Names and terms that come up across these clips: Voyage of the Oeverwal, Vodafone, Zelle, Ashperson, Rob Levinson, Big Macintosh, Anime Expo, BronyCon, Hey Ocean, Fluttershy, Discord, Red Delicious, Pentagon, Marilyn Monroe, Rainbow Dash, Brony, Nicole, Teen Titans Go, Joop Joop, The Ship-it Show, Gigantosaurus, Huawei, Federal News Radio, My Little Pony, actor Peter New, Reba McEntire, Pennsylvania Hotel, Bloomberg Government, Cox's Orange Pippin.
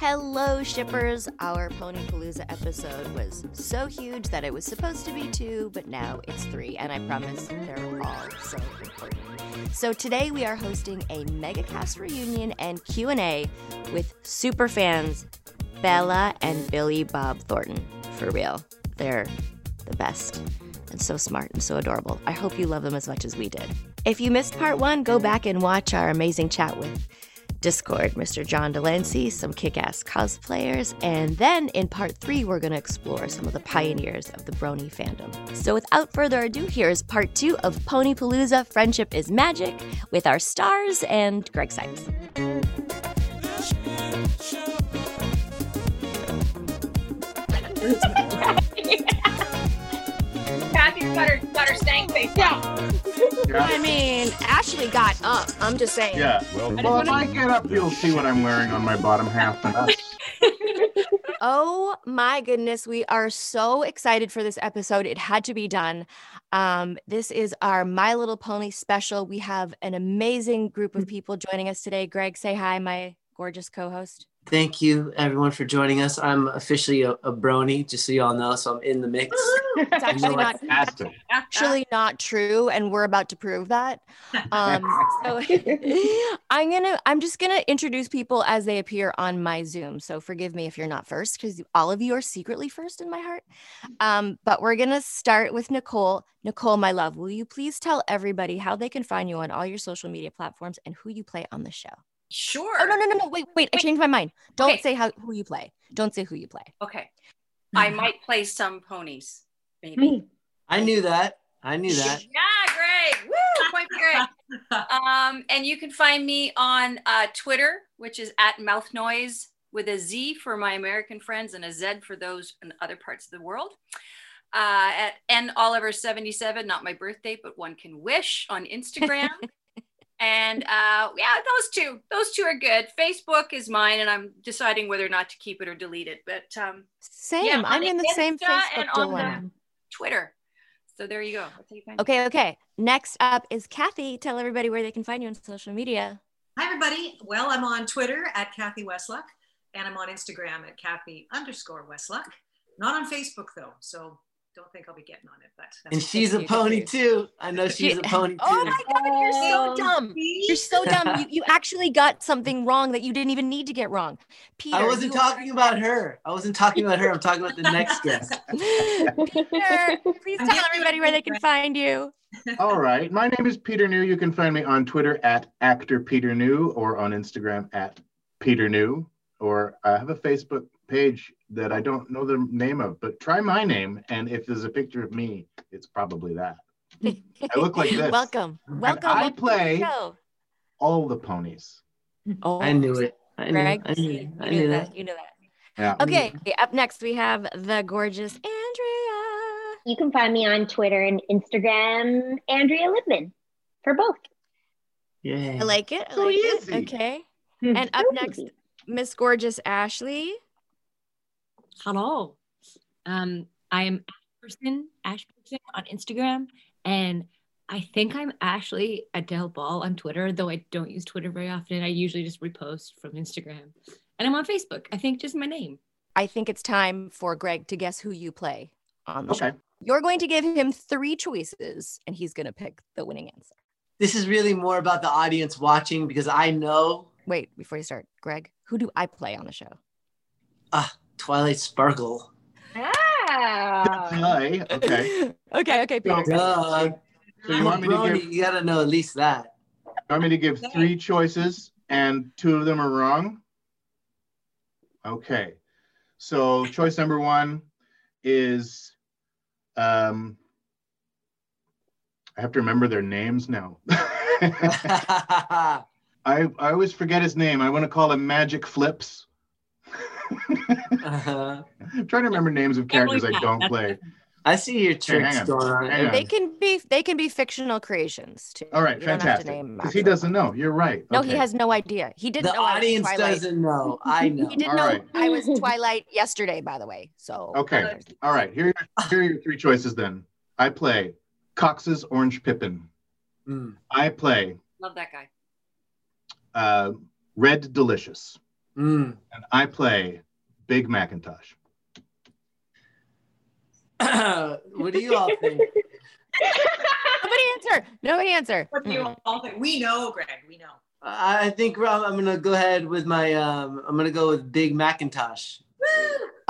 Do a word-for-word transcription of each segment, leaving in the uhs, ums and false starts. Hello, shippers! Our Ponypalooza episode was so huge that it was supposed to be two, but now it's three, and I promise they're all so important. So today we are hosting a megacast reunion and Q and A with super fans Bella and Billy Bob Thornton. For real, they're the best and so smart and so adorable. I hope you love them as much as we did. If you missed part one, go back and watch our amazing chat with Discord, Mister John de Lancie, some kick-ass cosplayers, and then in part three, we're going to explore some of the pioneers of the Brony fandom. So without further ado, here is part two of Ponypalooza Friendship is Magic with our stars and Greg Sykes. Kathy Flutter, Flutter Stank face. Yeah. Yeah. I mean, Ashley got up. I'm just saying. Yeah. Well, well if I get up, you'll see what I'm wearing on my bottom half. Oh my goodness. We are so excited for this episode. It had to be done. Um, this is our My Little Pony special. We have an amazing group of people joining us today. Greg, say hi, my gorgeous co-host. Thank you, everyone, for joining us. I'm officially a, a brony, just so y'all know, so I'm in the mix. It's actually, not, actually not true, and we're about to prove that. Um, so I'm gonna, I'm just going to introduce people as they appear on my Zoom, so forgive me if you're not first, because all of you are secretly first in my heart. Um, but we're going to start with Nicole. Nicole, my love, will you please tell everybody how they can find you on all your social media platforms and who you play on the show? Sure. Oh, no, no, no, no. Wait, wait. I changed my mind. Don't okay. say how who you play. Don't say who you play. Okay. I might play some ponies, maybe. I knew that. I knew that. Yeah, great. Woo, point great. Um, and you can find me on uh, Twitter, which is at mouthnoise with a Z for my American friends and a Z for those in other parts of the world. Uh, at N Oliver seventy-seven, not my birthday, but one can wish on Instagram. And uh, yeah, those two, those two are good. Facebook is mine, and I'm deciding whether or not to keep it or delete it. But um, same, yeah, I'm in the Insta same Facebook dilemma. Twitter. So there you go. You okay, okay. Next up is Kathy. Tell everybody where they can find you on social media. Hi, everybody. Well, I'm on Twitter at Kathy Weseluck, and I'm on Instagram at Kathy underscore Weseluck. Not on Facebook though, so. Don't think I'll be getting on it, but and she's a pony too. I know she's a pony too. Oh my God, you're so dumb. You're so dumb. You, you actually got something wrong that you didn't even need to get wrong. Peter, I wasn't talking are... about her. I wasn't talking about her. I'm talking about the next guest. Peter, please tell everybody where they can find you. All right, my name is Peter New. You can find me on Twitter at actor Peter New or on Instagram at Peter New, or I have a Facebook page that I don't know the name of, but try my name, and if there's a picture of me, it's probably that. I look like this. Welcome, welcome. And I play all the ponies. Oh, I knew it. I knew, I knew, I knew, I knew that. that. You knew that. Yeah. Okay. Up next, we have the gorgeous Andrea. You can find me on Twitter and Instagram, Andrea Libman, for both. Yeah. I like it. I so like easy. It. Okay. And up next, Miss Gorgeous Ashley. Hello, um, I am Ashperson, Ashperson on Instagram, and I think I'm Ashley Adele Ball on Twitter, though I don't use Twitter very often. I usually just repost from Instagram, and I'm on Facebook. I think just my name. I think it's time for Greg to guess who you play on the okay. show. You're going to give him three choices, and he's going to pick the winning answer. This is really more about the audience watching because I know. Wait, before you start, Greg, who do I play on the show? Ah. Uh, Twilight Sparkle. Ah. Okay. Okay. Okay. Peter. So you want me to give? You gotta know at least that. You want me to give three choices, and two of them are wrong. Okay. So choice number one is. Um, I have to remember their names now. I I always forget his name. I want to call him Magic Flips. uh-huh. I'm trying to remember names of characters I don't play. I see your tricks hey, going on. Hang they on. can be they can be fictional creations too. All right, you fantastic. Because he doesn't know. You're right. No, okay. He has no idea. He didn't. The know audience I was Twilight. Doesn't know. I know. He didn't All know right. I was Twilight yesterday, by the way. So okay. All right. Here are, here are your three choices then. I play Cox's Orange Pippin. Mm. I play. Love that guy. Uh, Red Delicious. Mm. And I play Big Macintosh. What do you all think? Nobody answer. Nobody answer. What do you all think? We know, Greg. We know. I think Rob, I'm gonna go ahead with my. Um, I'm gonna go with Big Macintosh.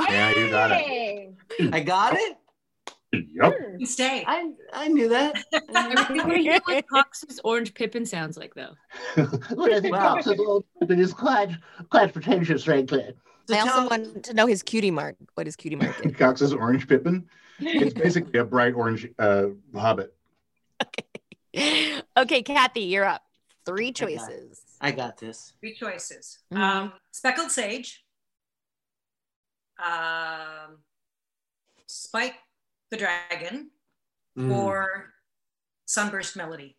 Yeah, you got it. I got it. Yep. You stay. I I knew that. I hear what Cox's Orange Pippin sounds like, though. Well, I think wow. Cox's Orange Pippin is quite quite pretentious, frankly. I also want to know his cutie mark. What is cutie mark? Is? Cox's Orange Pippin. It's basically a bright orange uh, hobbit. Okay. Okay, Kathy, you're up. Three choices. I got, I got this. Three choices. Mm-hmm. Um, speckled sage. Um, Spike the dragon, mm. or Sunburst Melody.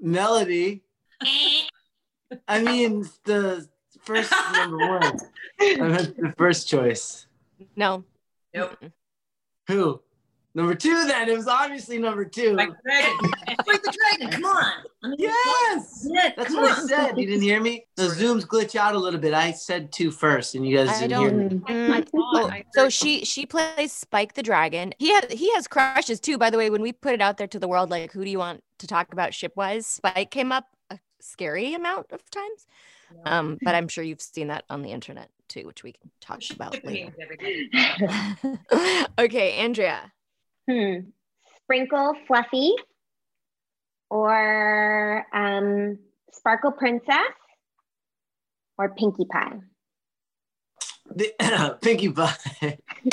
Melody. I mean the first number one. I meant the first choice. No. Nope. Who? Number two, then. It was obviously number two. Like the dragon. Like the dragon. Come on. I mean, yes. yes. That's what on. I said. You didn't hear me? The Zooms glitch out a little bit. I said two first, and you guys I didn't don't, hear me. I oh, so she she plays Spike the dragon. He has, he has crushes, too. By the way, when we put it out there to the world, like, who do you want to talk about ship-wise? Spike came up a scary amount of times. Yeah. Um, but I'm sure you've seen that on the internet, too, which we can talk about later. Okay, Andrea. Hmm. Sprinkle Fluffy or um, Sparkle Princess or Pinkie Pie? The, uh, Pinkie Pie.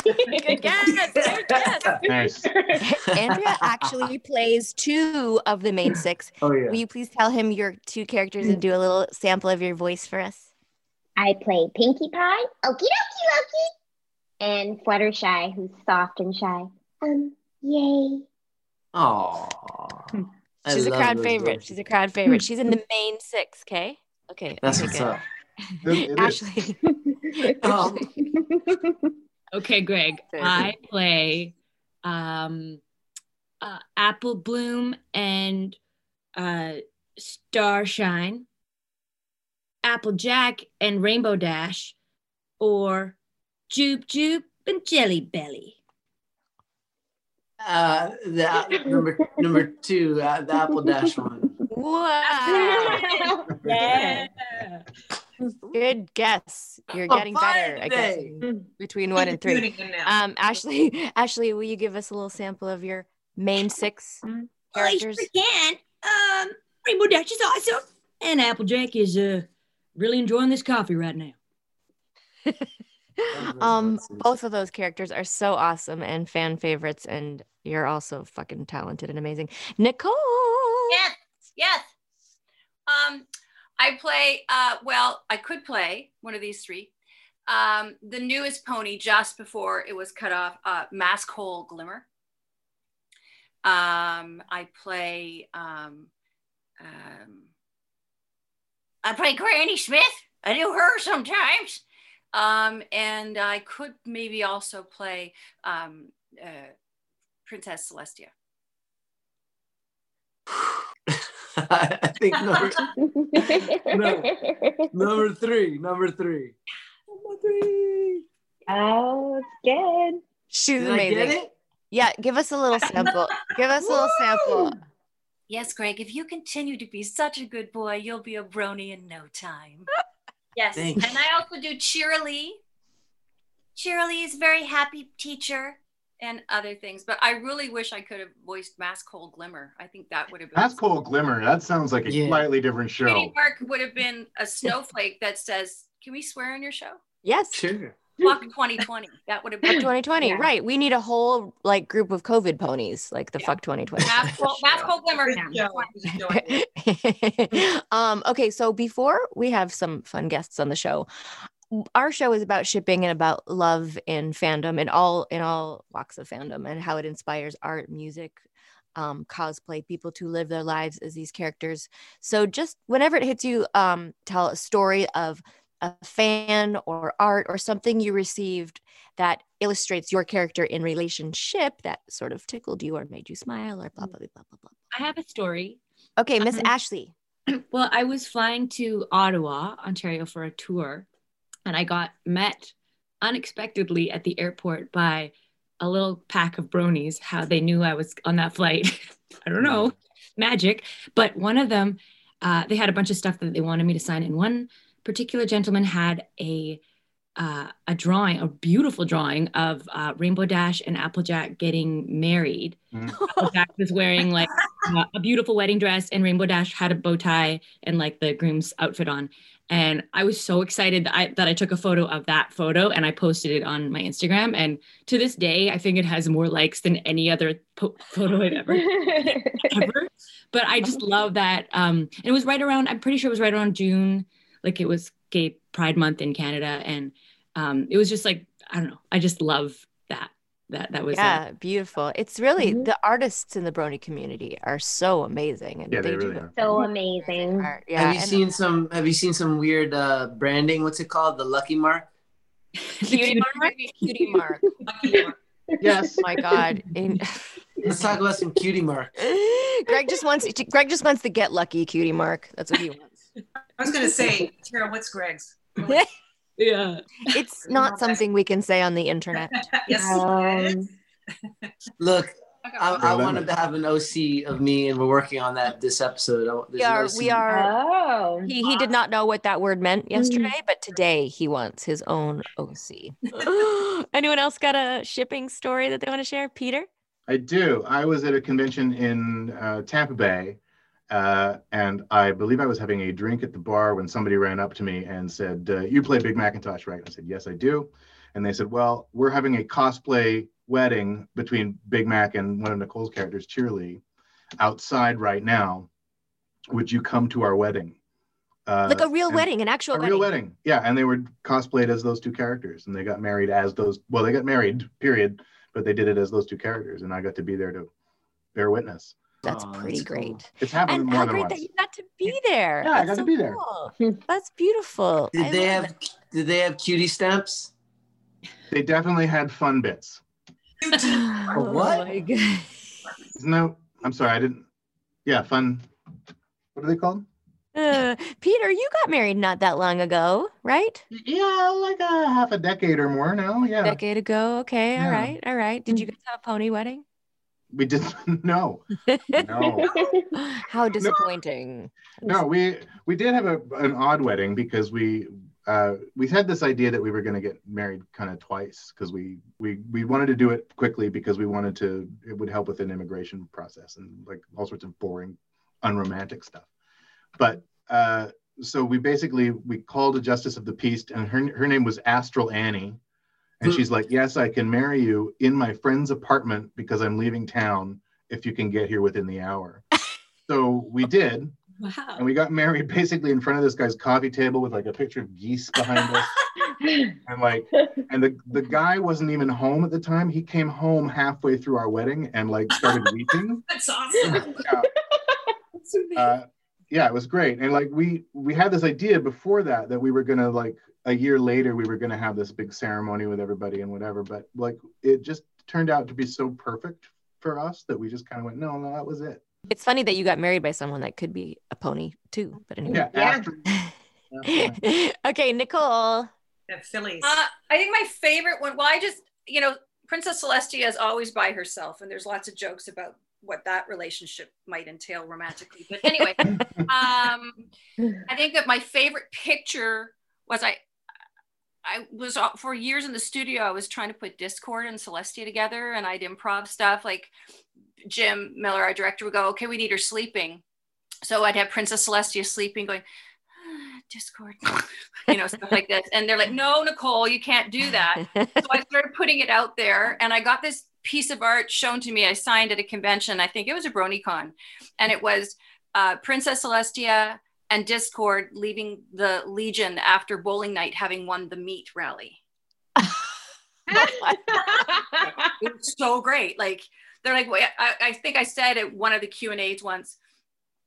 Good guess. Good guess. Nice. Andrea actually plays two of the main six. Oh, yeah. Will you please tell him your two characters and do a little sample of your voice for us? I play Pinkie Pie, Okie Dokie Loki, and Fluttershy, who's soft and shy. Um. Yay. Oh. She's a crowd favorite. Voices. She's a crowd favorite. She's in the main six, okay? Okay. That's what's up. Ashley. Oh. Okay, Greg. I play um, uh, Apple Bloom and uh, Starshine, Applejack and Rainbow Dash, or Joop Joop and Jelly Belly. Uh, the uh, number number two, uh, the Apple Dash one. Wow! Yeah. Good guess. You're getting oh, better, I guess, between one and three. Um, Ashley, Ashley, will you give us a little sample of your main six characters? I can. Um, Rainbow Dash is awesome, and Applejack is uh really enjoying this coffee right now. Um, both of those characters are so awesome and fan favorites, and you're also fucking talented and amazing. Nicole! Yes, yes. Um, I play, uh, well, I could play one of these three. Um, the newest pony just before it was cut off, uh, Maskhole Glimmer. Um, I play, um, um, I play Granny Smith. I do her sometimes. Um, and I could maybe also play um, uh, Princess Celestia. I think number, no, number three, number three. Number three. Oh, it's good. She's Did amazing. I get it? Yeah, give us a little sample. Give us a little sample. Yes, Greg, if you continue to be such a good boy, you'll be a brony in no time. Yes, thanks. And I also do Cheerily. Cheerily is a very happy teacher and other things, but I really wish I could have voiced Maskhole Glimmer. I think that would have been- Maskhole Glimmer, that sounds like a yeah. slightly different show. Katie Park would have been a snowflake that says, can we swear on your show? Yes. Sure. Fuck twenty twenty, that would have been- Fuck twenty twenty, yeah. Right. We need a whole like group of COVID ponies, like the yeah. Fuck twenty twenty. Maskhole Glimmer. Yeah. Yeah. um okay, so before we have some fun guests on the show, our show is about shipping and about love in fandom and all in all walks of fandom and how it inspires art, music, um cosplay, people to live their lives as these characters. So just whenever it hits you, um tell a story of a fan or art or something you received that illustrates your character in relationship that sort of tickled you or made you smile or blah blah blah blah blah. I have a story. Okay, Miss um, Ashley. Well, I was flying to Ottawa, Ontario for a tour, and I got met unexpectedly at the airport by a little pack of bronies. How they knew I was on that flight, I don't know, magic. But one of them, uh, they had a bunch of stuff that they wanted me to sign, and one particular gentleman had a uh, a drawing, a beautiful drawing of uh, Rainbow Dash and Applejack getting married. Mm. Applejack was wearing like uh, a beautiful wedding dress, and Rainbow Dash had a bow tie and like the groom's outfit on. And I was so excited that I, that I took a photo of that photo and I posted it on my Instagram. And to this day, I think it has more likes than any other po- photo I've ever, ever. But I just love that. Um, and it was right around, I'm pretty sure it was right around June. Like it was Gay Pride Month in Canada. And um, it was just like, I don't know. I just love that. That that was yeah, that. Beautiful. It's really mm-hmm. the artists in the Brony community are so amazing, and yeah, they, they really do are. So amazing. Art. Yeah, have you and- seen some? Have you seen some weird uh, branding? What's it called? The Lucky Mark. Cutie Mark. Cutie Mark. Lucky Mark. Yes. Oh my God. In- Let's talk about some Cutie Mark. Greg just wants. Greg just wants to get lucky Cutie Mark. That's what he wants. I was gonna say, Tara, what's Greg's? Yeah, it's not something we can say on the internet. Yes. Um, look, I, I wanted to have an O C of me, and we're working on that this episode. We are. We are. Oh. He he did not know what that word meant yesterday, mm. but today he wants his own O C. Anyone else got a shipping story that they want to share, Peter? I do. I was at a convention in uh, Tampa Bay. Uh, and I believe I was having a drink at the bar when somebody ran up to me and said, uh, you play Big Macintosh, right? I said, yes, I do. And they said, well, we're having a cosplay wedding between Big Mac and one of Nicole's characters, Cheerly, outside right now. Would you come to our wedding? Uh, like a real wedding, an actual a wedding. A real wedding, yeah. And they were cosplayed as those two characters, and they got married as those, well, they got married, period, but they did it as those two characters, and I got to be there to bear witness. That's oh, pretty that's great. Cool. It's happened more than once. That you got to be there. Yeah, that's I got so to be there. Cool. That's beautiful. Did I they have? It. Did they have cutie stamps? They definitely had fun bits. Oh, what? My God. No, I'm sorry, I didn't. Yeah, fun. What are they called? Uh, Peter, you got married not that long ago, right? Yeah, like a half a decade or more now. Yeah, a decade ago. Okay, yeah. all right, all right. Did you guys have a pony wedding? We didn't no. No. How disappointing. No, no we we did have a, an odd wedding because we uh, we had this idea that we were going to get married kind of twice because we, we we wanted to do it quickly because we wanted to, it would help with an immigration process and like all sorts of boring, unromantic stuff. But uh, so we basically, we called a justice of the peace, and her, her name was Astral Annie. And she's like, yes, I can marry you in my friend's apartment because I'm leaving town if you can get here within the hour. So we did. Wow. And we got married basically in front of this guy's coffee table with like a picture of geese behind us. And like, and the, the guy wasn't even home at the time. He came home halfway through our wedding and like started weeping. That's awesome. Yeah. That's amazing. Uh, yeah, it was great. And like, we, we had this idea before that, that we were going to like, a year later, we were going to have this big ceremony with everybody and whatever, but like it just turned out to be so perfect for us that we just kind of went, no, no, that was it. It's funny that you got married by someone that could be a pony too, but anyway. Yeah. yeah. yeah okay, Nicole. The Phillies. Uh, I think my favorite one. Well, I just you know, Princess Celestia is always by herself, and there's lots of jokes about what that relationship might entail romantically. But anyway, um, I think that my favorite picture was I. I was for years in the studio, I was trying to put Discord and Celestia together, and I'd improv stuff. Like Jim Miller, our director, would go, okay, we need her sleeping. So I'd have Princess Celestia sleeping going, ah, Discord, you know, stuff like this. And they're like, no, Nicole, you can't do that. So I started putting it out there, and I got this piece of art shown to me. I signed at a convention. I think it was a BronyCon, and it was uh, Princess Celestia and Discord leaving the Legion after bowling night, having won the meat rally. It was so great. Like, they're like, I, I think I said at one of the Q and A's once,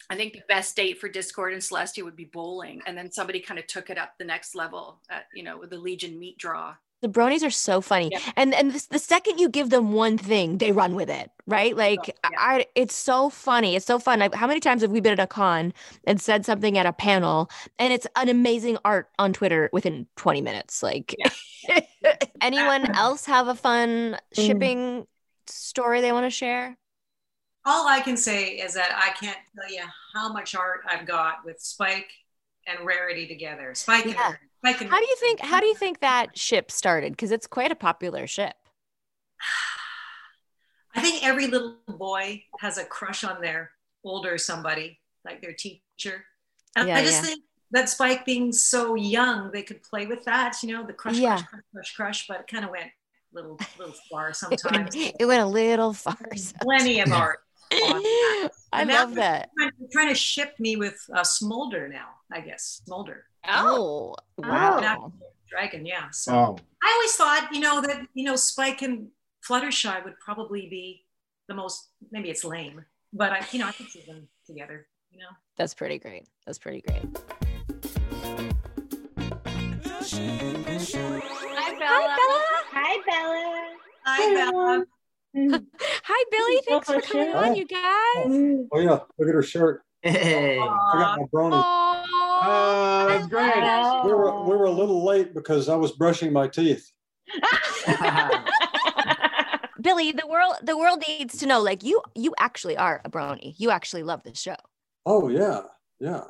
I think the best date for Discord and Celestia would be bowling. And then somebody kind of took it up the next level, at, you know, with the Legion meat draw. The bronies are so funny. Yeah. And and the, the second you give them one thing, they run with it, right? Like, oh, yeah. I, it's so funny. It's so fun. I, how many times have we been at a con and said something at a panel, and it's an amazing art on Twitter within twenty minutes? Like, yeah. Yeah. Anyone else have a fun shipping mm. story they want to share? All I can say is that I can't tell you how much art I've got with Spike and Rarity together. Spike yeah. and Rarity. How do you think how do you think that ship started? Because it's quite a popular ship. I think every little boy has a crush on their older somebody, like their teacher. And yeah, I just yeah. think that Spike being so young, they could play with that, you know, the crush, yeah. crush, crush, crush, crush, but it kind of went a little, little far sometimes. it, went, it went a little far. Plenty of art. I and love that. Trying, trying to ship me with uh, Smolder now, I guess. Smolder. Oh, oh wow. Dragon, yeah. So oh. I always thought, you know, that, you know, Spike and Fluttershy would probably be the most, maybe it's lame, but I, you know, I could see them together, you know. That's pretty great. That's pretty great. Hi, Bella. Hi, Bella. Hi, Bella. Hi, Billy. Thanks for coming on, you guys. Oh, yeah. Look at her shirt. Hey. I got my brownie. Oh, that's great. Wow. We were we were a little late because I was brushing my teeth. Billy, the world the world needs to know, like, you you actually are a brownie. You actually love this show. Oh yeah, yeah.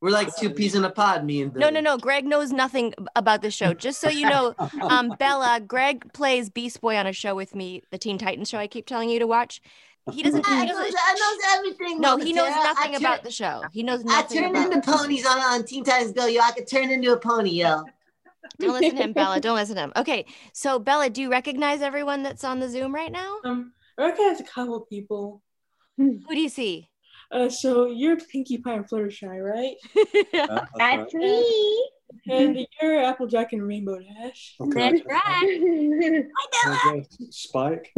We're like two peas in a pod, me and Billy. No, no, no. Greg knows nothing about the show. Just so you know, um, Bella, Greg plays Beast Boy on a show with me, the Teen Titans show I keep telling you to watch. He doesn't. I, he doesn't, knows, I knows everything. No, he knows nothing turn, about the show. He knows nothing. I turned into ponies on, on Teen Titans Go, yo. I could turn into a pony, yo. Don't listen to him, Bella. Don't listen to him. Okay, so Bella, do you recognize everyone that's on the Zoom right now? Um, I recognize a couple people. Who do you see? Uh, so you're Pinkie Pie and Fluttershy, right? yeah. That's me. And you're Applejack and Rainbow Dash. Okay. That's right. Hi, Bella. Spike.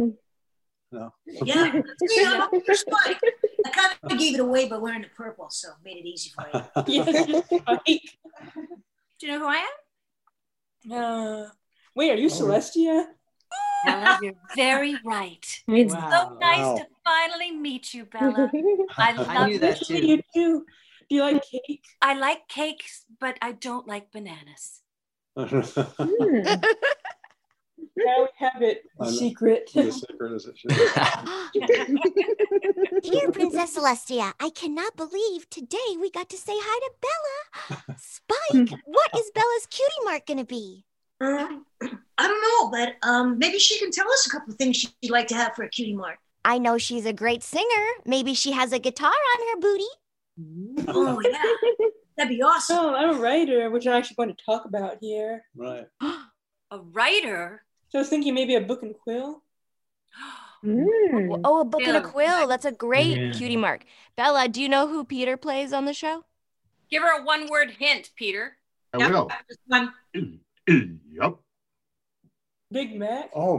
No. Yeah, yeah, Spike. I kind of gave it away by wearing the purple, so made it easy for you. Yes, Spike. Do you know who I am? Uh, wait, are you oh. Celestia? Bella, you're very right. It's wow. so nice wow. to finally meet you, Bella. I love I knew that too. You too. Do you like cake? I like cakes, but I don't like bananas. mm. Now we have it. The secret. The secret is it. Dear Princess Celestia, I cannot believe today we got to say hi to Bella. Spike, what is Bella's cutie mark going to be? Um, I don't know, but um, maybe she can tell us a couple of things she'd like to have for a cutie mark. I know she's a great singer. Maybe she has a guitar on her booty. Oh, yeah. That'd be awesome. Oh, I'm a writer, which I'm actually going to talk about here. Right. A writer? So I was thinking maybe a book and quill. mm. Oh, a book yeah. and a quill. That's a great yeah. cutie mark. Bella, do you know who Peter plays on the show? Give her a one-word hint, Peter. I yep. will. One. Yep. Big Mac. Oh.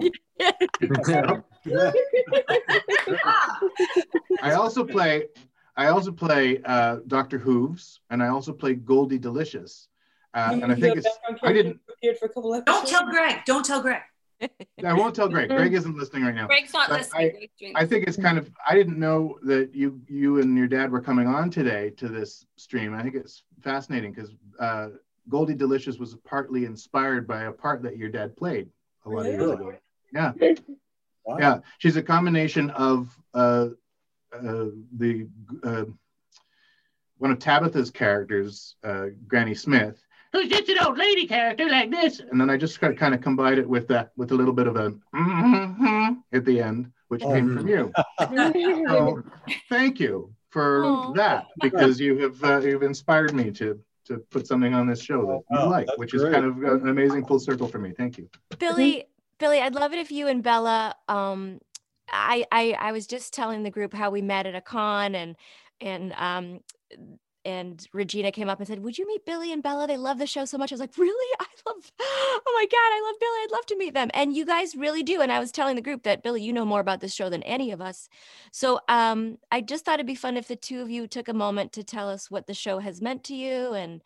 I also play. I also play uh, Doctor Hooves, and I also play Goldie Delicious. Uh, and I think it's. I didn't. For a couple episodes. Don't tell Greg. Don't tell Greg. I won't tell Greg. Greg isn't listening right now. Greg's not but listening. I, I think it's kind of, I didn't know that you you and your dad were coming on today to this stream. I think it's fascinating because uh, Goldie Delicious was partly inspired by a part that your dad played a lot of years ago. Yeah. Wow. Yeah. She's a combination of uh, uh, the uh, one of Tabitha's characters, uh, Granny Smith, who's just an old lady character like this. And then I just kind of combined it with that, with a little bit of a mm-hmm at the end, which oh. came from you. So thank you for Aww. that, because you have uh, you've inspired me to to put something on this show that you oh, like, which great. is kind of an amazing full circle for me. Thank you, Billy. Billy, I'd love it if you and Bella. Um, I I I was just telling the group how we met at a con and and um. And Regina came up and said, would you meet Billy and Bella? They love the show so much. I was like, really? I love, oh my God, I love Billy. I'd love to meet them. And you guys really do. And I was telling the group that, Billy, you know more about this show than any of us. So um, I just thought it'd be fun if the two of you took a moment to tell us what the show has meant to you and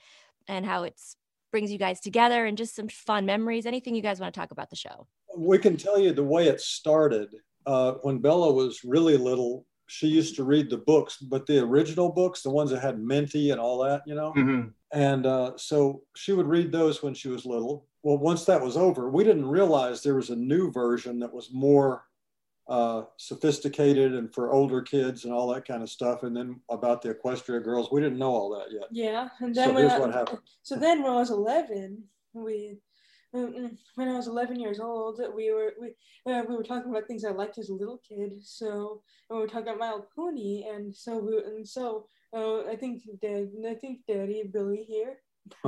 and how it's brings you guys together and just some fun memories, anything you guys want to talk about the show? We can tell you the way it started. Uh, when Bella was really little, she used to read the books, but the original books, the ones that had Minty and all that, you know? Mm-hmm. And uh, so she would read those when she was little. Well, once that was over, we didn't realize there was a new version that was more uh, sophisticated and for older kids and all that kind of stuff. And then about the Equestria Girls, we didn't know all that yet. Yeah. And then so here's I, what happened. So then when I was eleven, we... When I was eleven years old, we were we, uh, we were talking about things I liked as a little kid. So and we were talking about My Little Pony, and so we, and so uh, I think Dad, I think Daddy Billy here,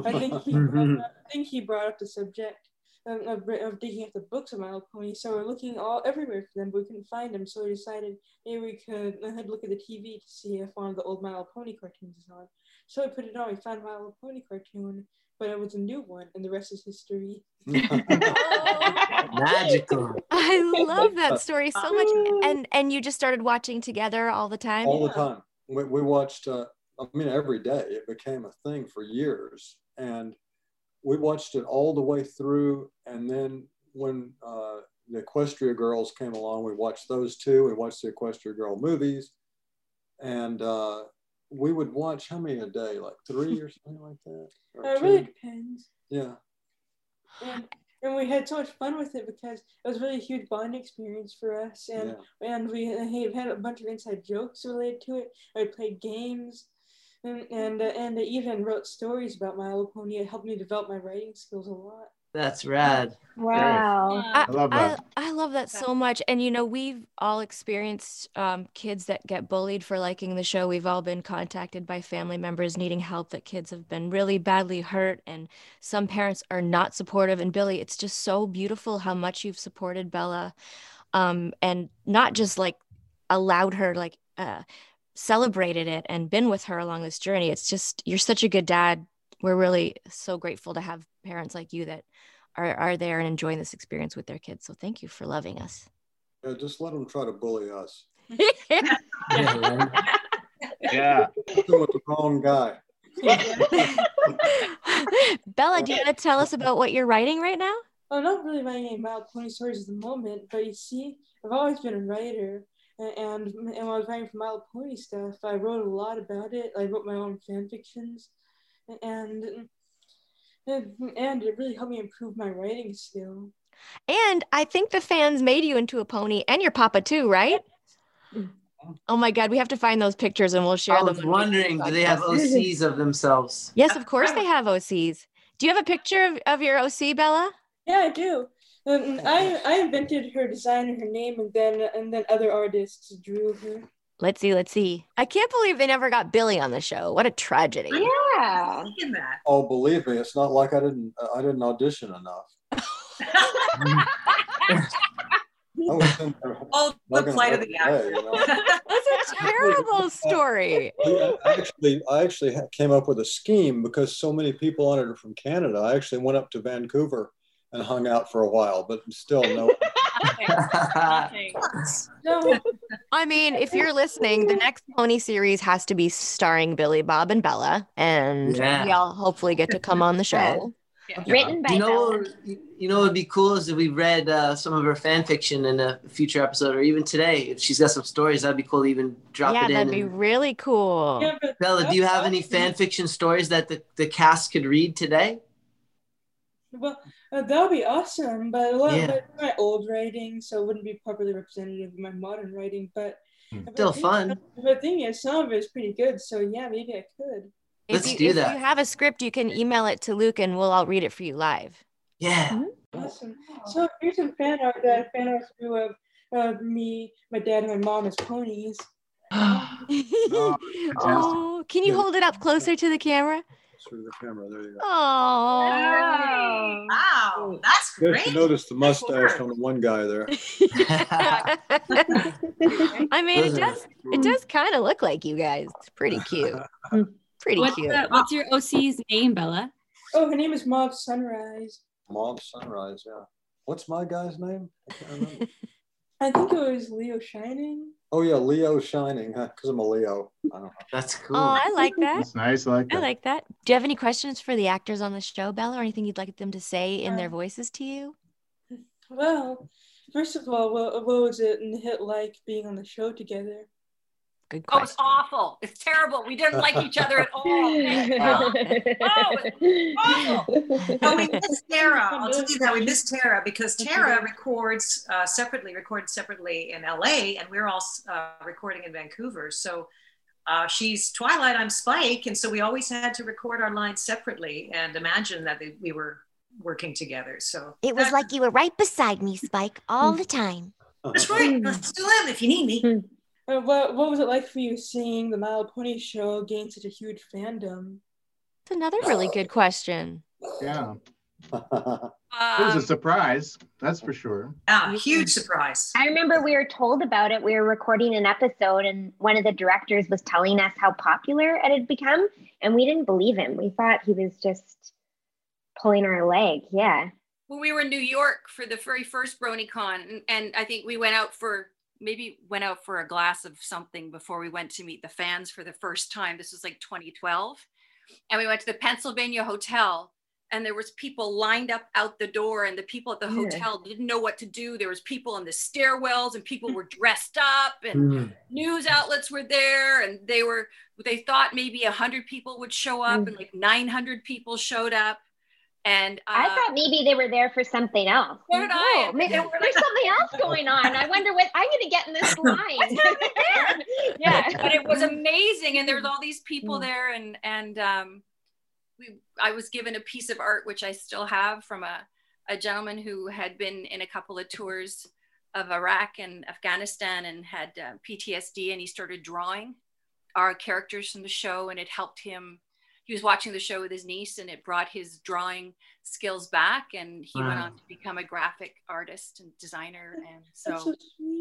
I think he brought up, I think he brought up the subject um, of, of digging up the books of My Little Pony. So we're looking all everywhere for them, but we couldn't find them. So we decided maybe we could I had look at the T V to see if one of the old My Little Pony cartoons is on. So I put it on. We found My Little Pony cartoon. But it was a new one, and the rest is history. Oh. Magical. I love that story so much. And and you just started watching together all the time? All the time. We, we watched, uh, I mean, every day. It became a thing for years. And we watched it all the way through. And then when uh, the Equestria Girls came along, we watched those too. We watched the Equestria Girl movies. And... Uh, we would watch how many a day, like three or something like that? It really depends. Yeah. And, and we had so much fun with it because it was really a huge bonding experience for us. And yeah. and we had a bunch of inside jokes related to it. I played games and and, uh, and I even wrote stories about My Little Pony. It helped me develop my writing skills a lot. That's rad. Wow. I, I love that. I, I love that so much. And, you know, we've all experienced um, kids that get bullied for liking the show. We've all been contacted by family members needing help, that kids have been really badly hurt. And some parents are not supportive. And Billy, it's just so beautiful how much you've supported Bella um, and not just like allowed her, like uh, celebrated it and been with her along this journey. It's just, you're such a good dad. We're really so grateful to have parents like you that are, are there and enjoying this experience with their kids. So thank you for loving us. Yeah, just let them try to bully us. yeah. yeah. yeah. With the wrong guy. Bella, do you want to tell us about what you're writing right now? Oh, not really writing any Wild Pony stories at the moment, but you see, I've always been a writer. And, and when I was writing for Wild Pony stuff, I wrote a lot about it. I wrote my own fan fictions. And, and and it really helped me improve my writing skill. And I think the fans made you into a pony and your papa too, right? Oh my God, we have to find those pictures and we'll share them. I was them wondering, do they have O Cs of themselves? Yes, of course they have O Cs. Do you have a picture of, of your O C, Bella? Yeah, I do. Um, I I invented her design and her name, and then and then other artists drew her. Let's see, let's see. I can't believe they never got Billy on the show. What a tragedy. Yeah. Oh, believe me, it's not like I didn't I didn't audition enough. Oh, the plight of the actor. You know? That's a terrible story. I, I actually, I actually came up with a scheme because so many people on it are from Canada. I actually went up to Vancouver and hung out for a while, but still no. No, I mean, if you're listening, the next pony series has to be starring Billy Bob and Bella, and yeah. we all hopefully get to come on the show. Yeah. Yeah. Written by you know, Bella. You know, it'd be cool is if we read uh, some of her fan fiction in a future episode, or even today, if she's got some stories, that'd be cool to even drop yeah, it in. Yeah, that'd be and... really cool. Yeah, Bella, do you have any fan fiction stories that the, the cast could read today? Well, uh, that would be awesome, but a lot yeah. of my, my old writing, so it wouldn't be properly representative of my modern writing, but... Still but fun. The thing is, some of it is pretty good, so yeah, maybe I could. Let's you, do if that. If you have a script, you can email it to Luke, and we'll all read it for you live. Yeah. Mm-hmm. Awesome. So here's some fan art that I fan art drew of uh, me, my dad, and my mom as ponies. oh, oh, can you yeah. hold it up closer to the camera? Through the camera, there you go. Oh, wow, that's great. You notice the mustache on the one guy there. I mean, it does it does kind of look like you guys. It's pretty cute. Pretty what's cute. The, what's your O C's name, Bella? Oh, her name is Mob Sunrise. Mob Sunrise, yeah. What's my guy's name? I can't remember. I think it was Leo Shining. Oh yeah, Leo shining, huh? Because I'm a Leo. I don't know. That's cool. Oh, I like that. That's nice. I like that. I like that. Do you have any questions for the actors on the show, Bella, or anything you'd like them to say in um, their voices to you? Well, first of all, what, what was it like being on the show together? Good question. Oh, it's awful. It's terrible. We didn't like each other at all. Oh, it's awful. Oh, we missed Tara. I'll tell you that. We missed Tara because Tara records uh, separately, records separately in L A, and we're all uh, recording in Vancouver. So uh, she's Twilight, I'm Spike. And so we always had to record our lines separately and imagine that they, we were working together. So it was that, like you were right beside me, Spike, all the time. That's right. I still am if you need me. Uh, what, what was it like for you seeing the My Little Pony show gain such a huge fandom? That's another really good question. Yeah. um, it was a surprise, that's for sure. Yeah, huge surprise. I remember we were told about it. We were recording an episode and one of the directors was telling us how popular it had become and we didn't believe him. We thought he was just pulling our leg, yeah. Well, we were in New York for the very first BronyCon and, and I think we went out for maybe went out for a glass of something before we went to meet the fans for the first time. This was like twenty twelve. And we went to the Pennsylvania Hotel and there was people lined up out the door and the people at the yeah. hotel didn't know what to do. There was people on the stairwells and people were dressed up and mm. news outlets were there. And they were, they thought maybe a hundred people would show up mm. and like nine hundred people showed up. And uh, I thought maybe they were there for something else. What did I? Maybe there's something else going on. I wonder what I'm going to get in this line. What's happening there? Yeah, but it was amazing, and there was all these people there, and and um, we I was given a piece of art which I still have from a a gentleman who had been in a couple of tours of Iraq and Afghanistan and had uh, P T S D, and he started drawing our characters from the show, and it helped him. He was watching the show with his niece and it brought his drawing skills back and he wow. went on to become a graphic artist and designer. And so, so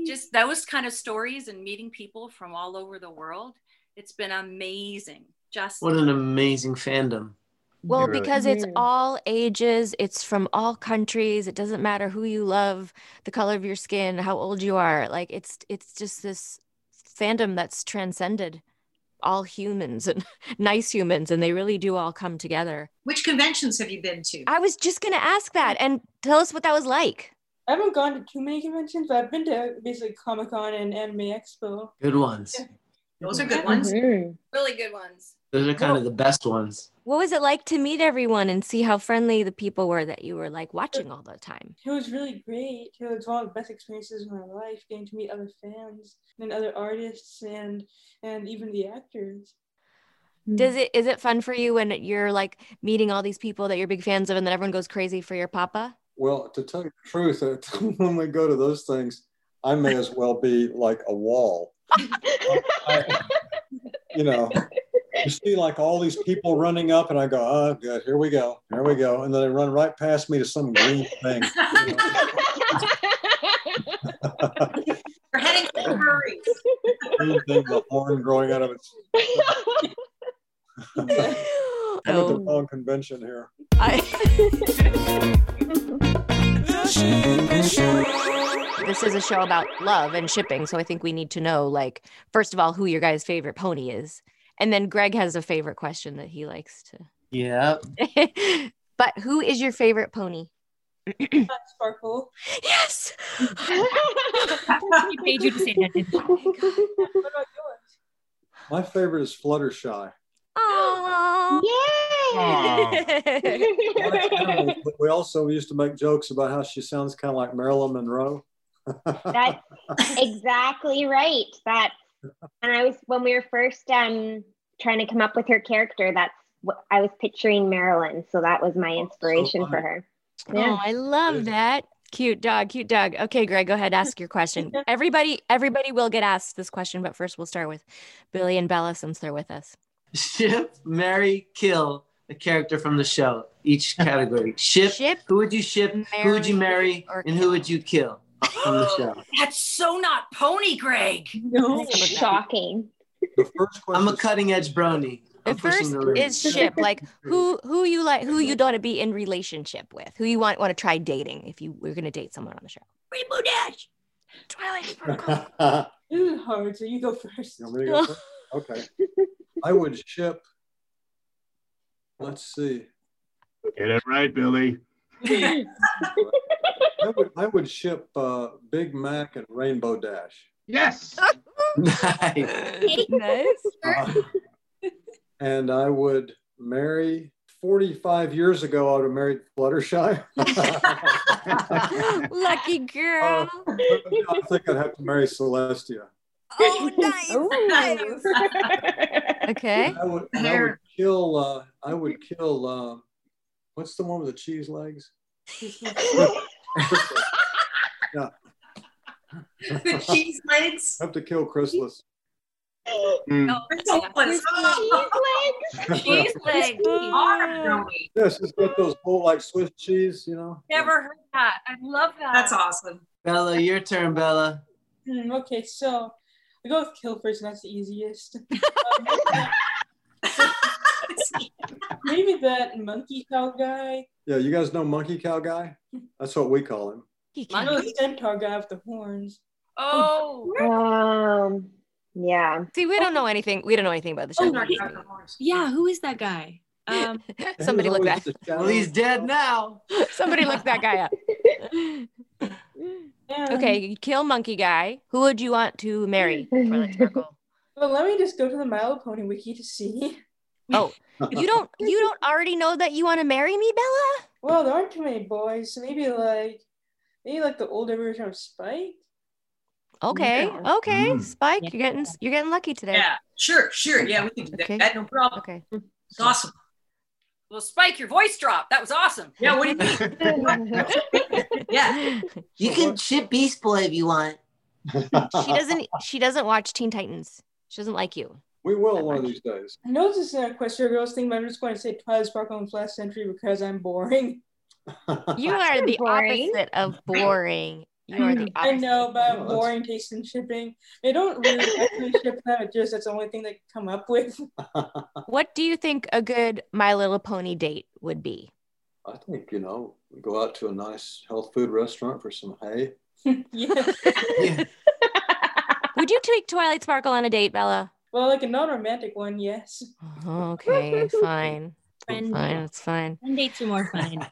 just those kind of stories and meeting people from all over the world. It's been amazing. Just what an amazing fandom. Well, really. Because it's all ages, it's from all countries. It doesn't matter who you love, the color of your skin, how old you are. Like it's, it's just this fandom that's transcended all humans and nice humans, and they really do all come together. Which conventions have you been to? I was just gonna ask that, and tell us what that was like. I haven't gone to too many conventions, but I've been to basically Comic-Con and Anime Expo. Good ones. Yeah. Those are good ones. Mm-hmm. Really good ones. Those are kind well, of the best ones. What was it like to meet everyone and see how friendly the people were that you were like watching all the time? It was really great. It was one of the best experiences of my life, getting to meet other fans and other artists and and even the actors. Does it is it fun for you when you're like meeting all these people that you're big fans of and then everyone goes crazy for your papa? Well, to tell you the truth, when we go to those things, I may as well be like a wall. I, you know, you see like all these people running up and I go, oh good, here we go, here we go. And then they run right past me to some green thing. You know? You're heading to the hurry. Green thing, the horn growing out of its... I'm at the wrong convention here. I... This is a show about love and shipping, so I think we need to know, like, first of all, who your guy's favorite pony is. And then Greg has a favorite question that he likes to... Yeah. But who is your favorite pony? Sparkle. Yes! He paid you to say that, didn't you? My favorite is Fluttershy. Aww. Yay! Aww. We also used to make jokes about how she sounds kind of like Marilyn Monroe. That's exactly right. That, and I was when we were first um trying to come up with her character. That's what I was picturing Marilyn, so that was my inspiration so for her. Yeah. Oh, I love that. Cute dog, cute dog. Okay, Greg, go ahead, ask your question. Everybody, everybody will get asked this question, but first we'll start with Billy and Bella since they're with us. Ship, marry, kill a character from the show. Each category. Ship. ship who would you ship? Who would you marry? And who would you kill? On the show. That's so not pony, Greg. No, shocking. The first I'm a cutting edge brony. I'm the first the is ship, like who who you like, who you want to be in relationship with, who you want want to try dating if you were going to date someone on the show. Rainbow Dash. Twilight Sparkle. This is hard, so you go first. You want me to go first? Okay. I would ship. Let's see. Get it right, Billy. I, would, I would ship uh, Big Mac and Rainbow Dash. Yes. Nice. Nice. Uh, and I would marry. forty-five years ago, I would have married Fluttershy. Lucky girl. Uh, I think I'd have to marry Celestia. Oh, nice. Ooh, nice. Okay. And I would, and I would kill, uh, I would kill, uh, what's the one with the cheese legs? Yeah. The cheese legs? I have to kill Chrysalis. Mm. No, oh, cheese legs. Cheese legs are growing. Yes, it's got those whole like Swiss cheese, you know. Never heard that. I love that. That's awesome. Bella, your turn, Bella. Mm, okay, so I go with kill first, and that's the easiest. um, maybe that monkey cow guy. Yeah, you guys know monkey cow guy? That's what we call him. I know the centaur guy with the horns. Oh. Um. Yeah. See, we don't know anything. We don't know anything about the show. Oh, yeah, who is that guy? Um, somebody look that. Well, he's dead now. Somebody look that guy up. Okay, kill monkey guy. Who would you want to marry? Well, let me just go to the My Little Pony wiki to see. Oh, you don't you don't already know that you want to marry me, Bella? Well, there aren't too many boys, so maybe like maybe like the older version of Spike. Okay. Yeah. Okay, mm. Spike, yeah. you're getting you're getting lucky today. Yeah, sure, sure. Yeah, we can do that. Okay. No problem. Okay, it's awesome. Well, Spike, your voice dropped. That was awesome. Yeah. What do you mean? Yeah. You can ship Beast Boy if you want. She doesn't. She doesn't watch Teen Titans. She doesn't like you. We will one much. of these days. I know this is an Equestria Girls thing, but I'm just going to say Twilight Sparkle and Flash Sentry because I'm boring. You are the boring. opposite of boring. You are the I know, but I'm boring taste in shipping. They don't really actually ship them. It's just that's the only thing they can come up with. What do you think a good My Little Pony date would be? I think, you know, we go out to a nice health food restaurant for some hay. Yes. Yeah. Would you take Twilight Sparkle on a date, Bella? Well, like a non-romantic one, yes. Oh, okay, fine. Friend, fine, it's fine. One date's more fun.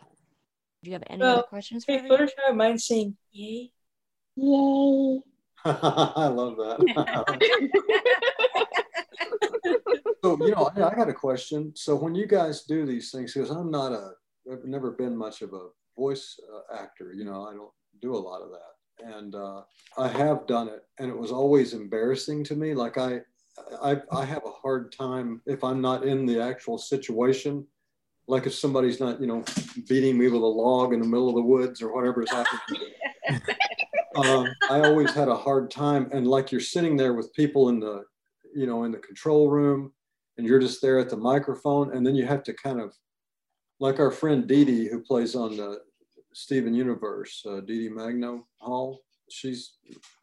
Do you have any well, other questions for me? I mind saying yay. Yay. I love that. So, you know, I, I got a question. So when you guys do these things, because I'm not a, I've never been much of a voice uh, actor, you know, I don't do a lot of that. And uh, I have done it. And it was always embarrassing to me. Like I, I, I have a hard time if I'm not in the actual situation. Like if somebody's not, you know, beating me with a log in the middle of the woods or whatever is happening. um, I always had a hard time. And like you're sitting there with people in the, you know, in the control room and you're just there at the microphone. And then you have to kind of, like our friend Dee Dee, who plays on the Steven Universe, uh, Dee Dee Magno Hall, she's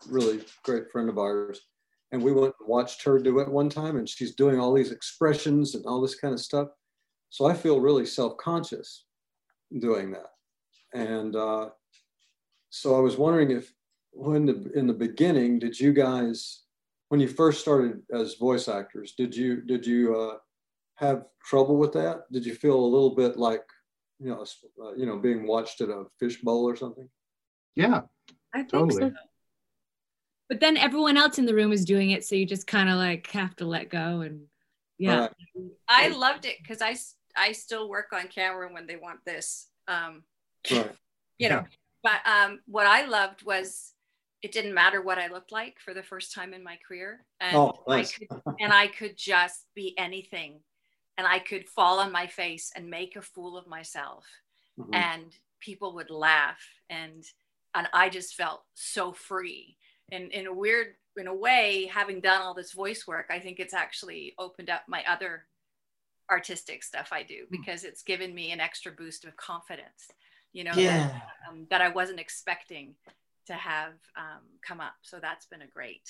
really a great friend of ours. And we went and watched her do it one time and she's doing all these expressions and all this kind of stuff. So I feel really self-conscious doing that. And uh, so I was wondering if when the, in the beginning, did you guys, when you first started as voice actors, did you, did you uh, have trouble with that? Did you feel a little bit like, you know, uh, you know, being watched at a fishbowl or something? Yeah, I think totally. So. But then everyone else in the room is doing it. So you just kind of like have to let go and. Yeah, right. I loved it because I, I still work on camera when they want this, um, right. you know, yeah. But um, what I loved was it didn't matter what I looked like for the first time in my career. And, oh, nice. I could, and I could just be anything and I could fall on my face and make a fool of myself mm-hmm. and people would laugh. And, and I just felt so free and in a weird in a way, having done all this voice work, I think it's actually opened up my other artistic stuff I do because it's given me an extra boost of confidence, you know, yeah. that, um, that I wasn't expecting to have um, come up. So that's been a great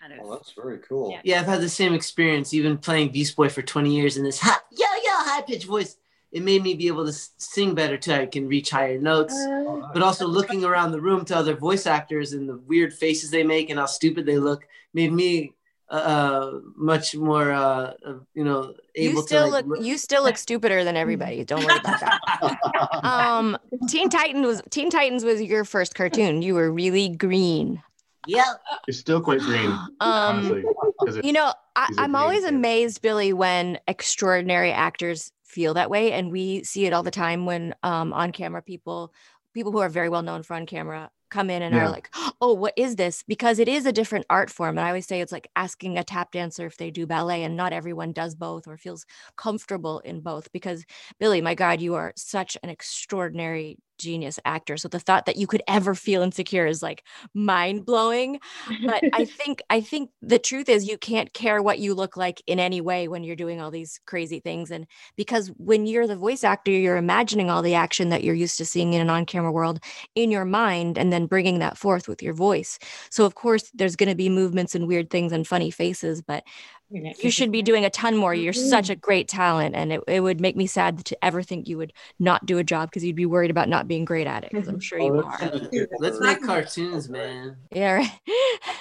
kind of. Oh, that's very cool. Yeah. Yeah, I've had the same experience, even playing Beast Boy for twenty years in this hot, yo, yo, high pitched voice. it made me be able to sing better till I can reach higher notes. Uh, but also looking around the room to other voice actors and the weird faces they make and how stupid they look made me uh, much more, uh, you know, able you still to- like, look, look. You still look stupider than everybody. Don't worry about that. um, Teen Titans was Teen Titans was your first cartoon. You were really green. Yeah. You're still quite green, um, honestly. You know, I, I'm always kid. amazed, Billy, when extraordinary actors feel that way, and we see it all the time when um on camera people people who are very well known for on camera come in and yeah. are like, oh, what is this? Because it is a different art form. And I always say it's like asking a tap dancer if they do ballet, and not everyone does both or feels comfortable in both. Because Billy, my God, you are such an extraordinary genius actor, so the thought that you could ever feel insecure is like mind-blowing. But I think I think the truth is you can't care what you look like in any way when you're doing all these crazy things. And because when you're the voice actor, you're imagining all the action that you're used to seeing in an on-camera world in your mind, and then bringing that forth with your voice. So of course there's going to be movements and weird things and funny faces, but you should be doing a ton more. You're such a great talent, and it, it would make me sad to ever think you would not do a job because you'd be worried about not being great at it, because I'm sure you oh, are. Let's make cartoons, man. Yeah, right.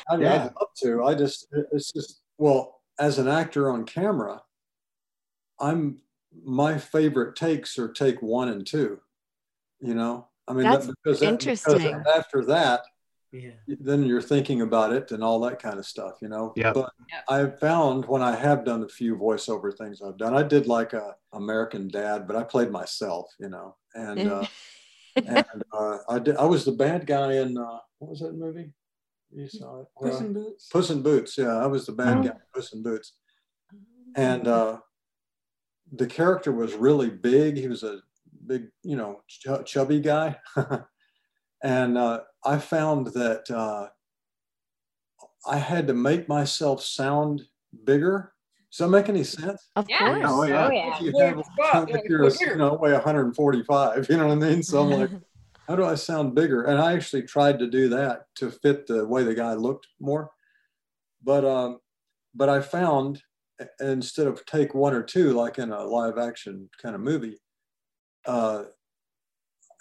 I mean, yeah. I'd love to. I just, it's just, well, as an actor on camera, I'm, my favorite takes are take one and two, you know? I mean, that's that, because interesting. That, because after that, yeah. then you're thinking about it and all that kind of stuff, you know. Yeah. But yep. I found when I have done a few voiceover things I've done, I did like a American Dad, but I played myself, you know. And uh, and uh, I did. I was the bad guy in uh, what was that movie? You saw it. Puss in Boots. Puss in Boots. Yeah, I was the bad oh. guy in Puss in Boots. And uh, the character was really big. He was a big, you know, ch chubby guy. And uh, I found that uh, I had to make myself sound bigger. Does that make any sense? Of course. You know, yeah. Oh, yeah. If you have, yeah. If you're, you know, weigh one forty-five, you know what I mean? So I'm like, how do I sound bigger? And I actually tried to do that to fit the way the guy looked more. But, um, but I found, instead of take one or two, like in a live action kind of movie, uh,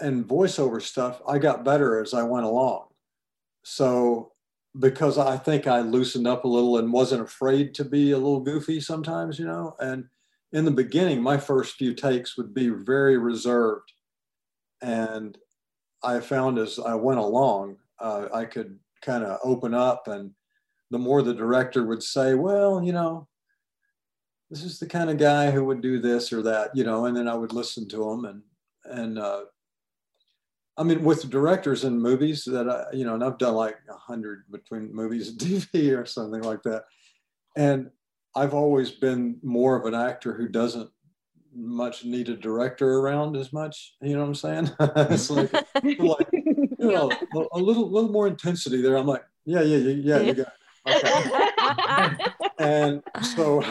and voiceover stuff, I got better as I went along. So, because I think I loosened up a little and wasn't afraid to be a little goofy sometimes, you know. And in the beginning, my first few takes would be very reserved. And I found as I went along, uh, I could kind of open up, and the more the director would say, well, you know, this is the kind of guy who would do this or that, you know, and then I would listen to him. And, and, uh, I mean, with directors in movies that, I, you know, and I've done like a hundred between movies and T V or something like that. And I've always been more of an actor who doesn't much need a director around as much, you know what I'm saying? It's like, like, you know, a, a little little more intensity there. I'm like, yeah, yeah, yeah, yeah, you got it. Okay. And so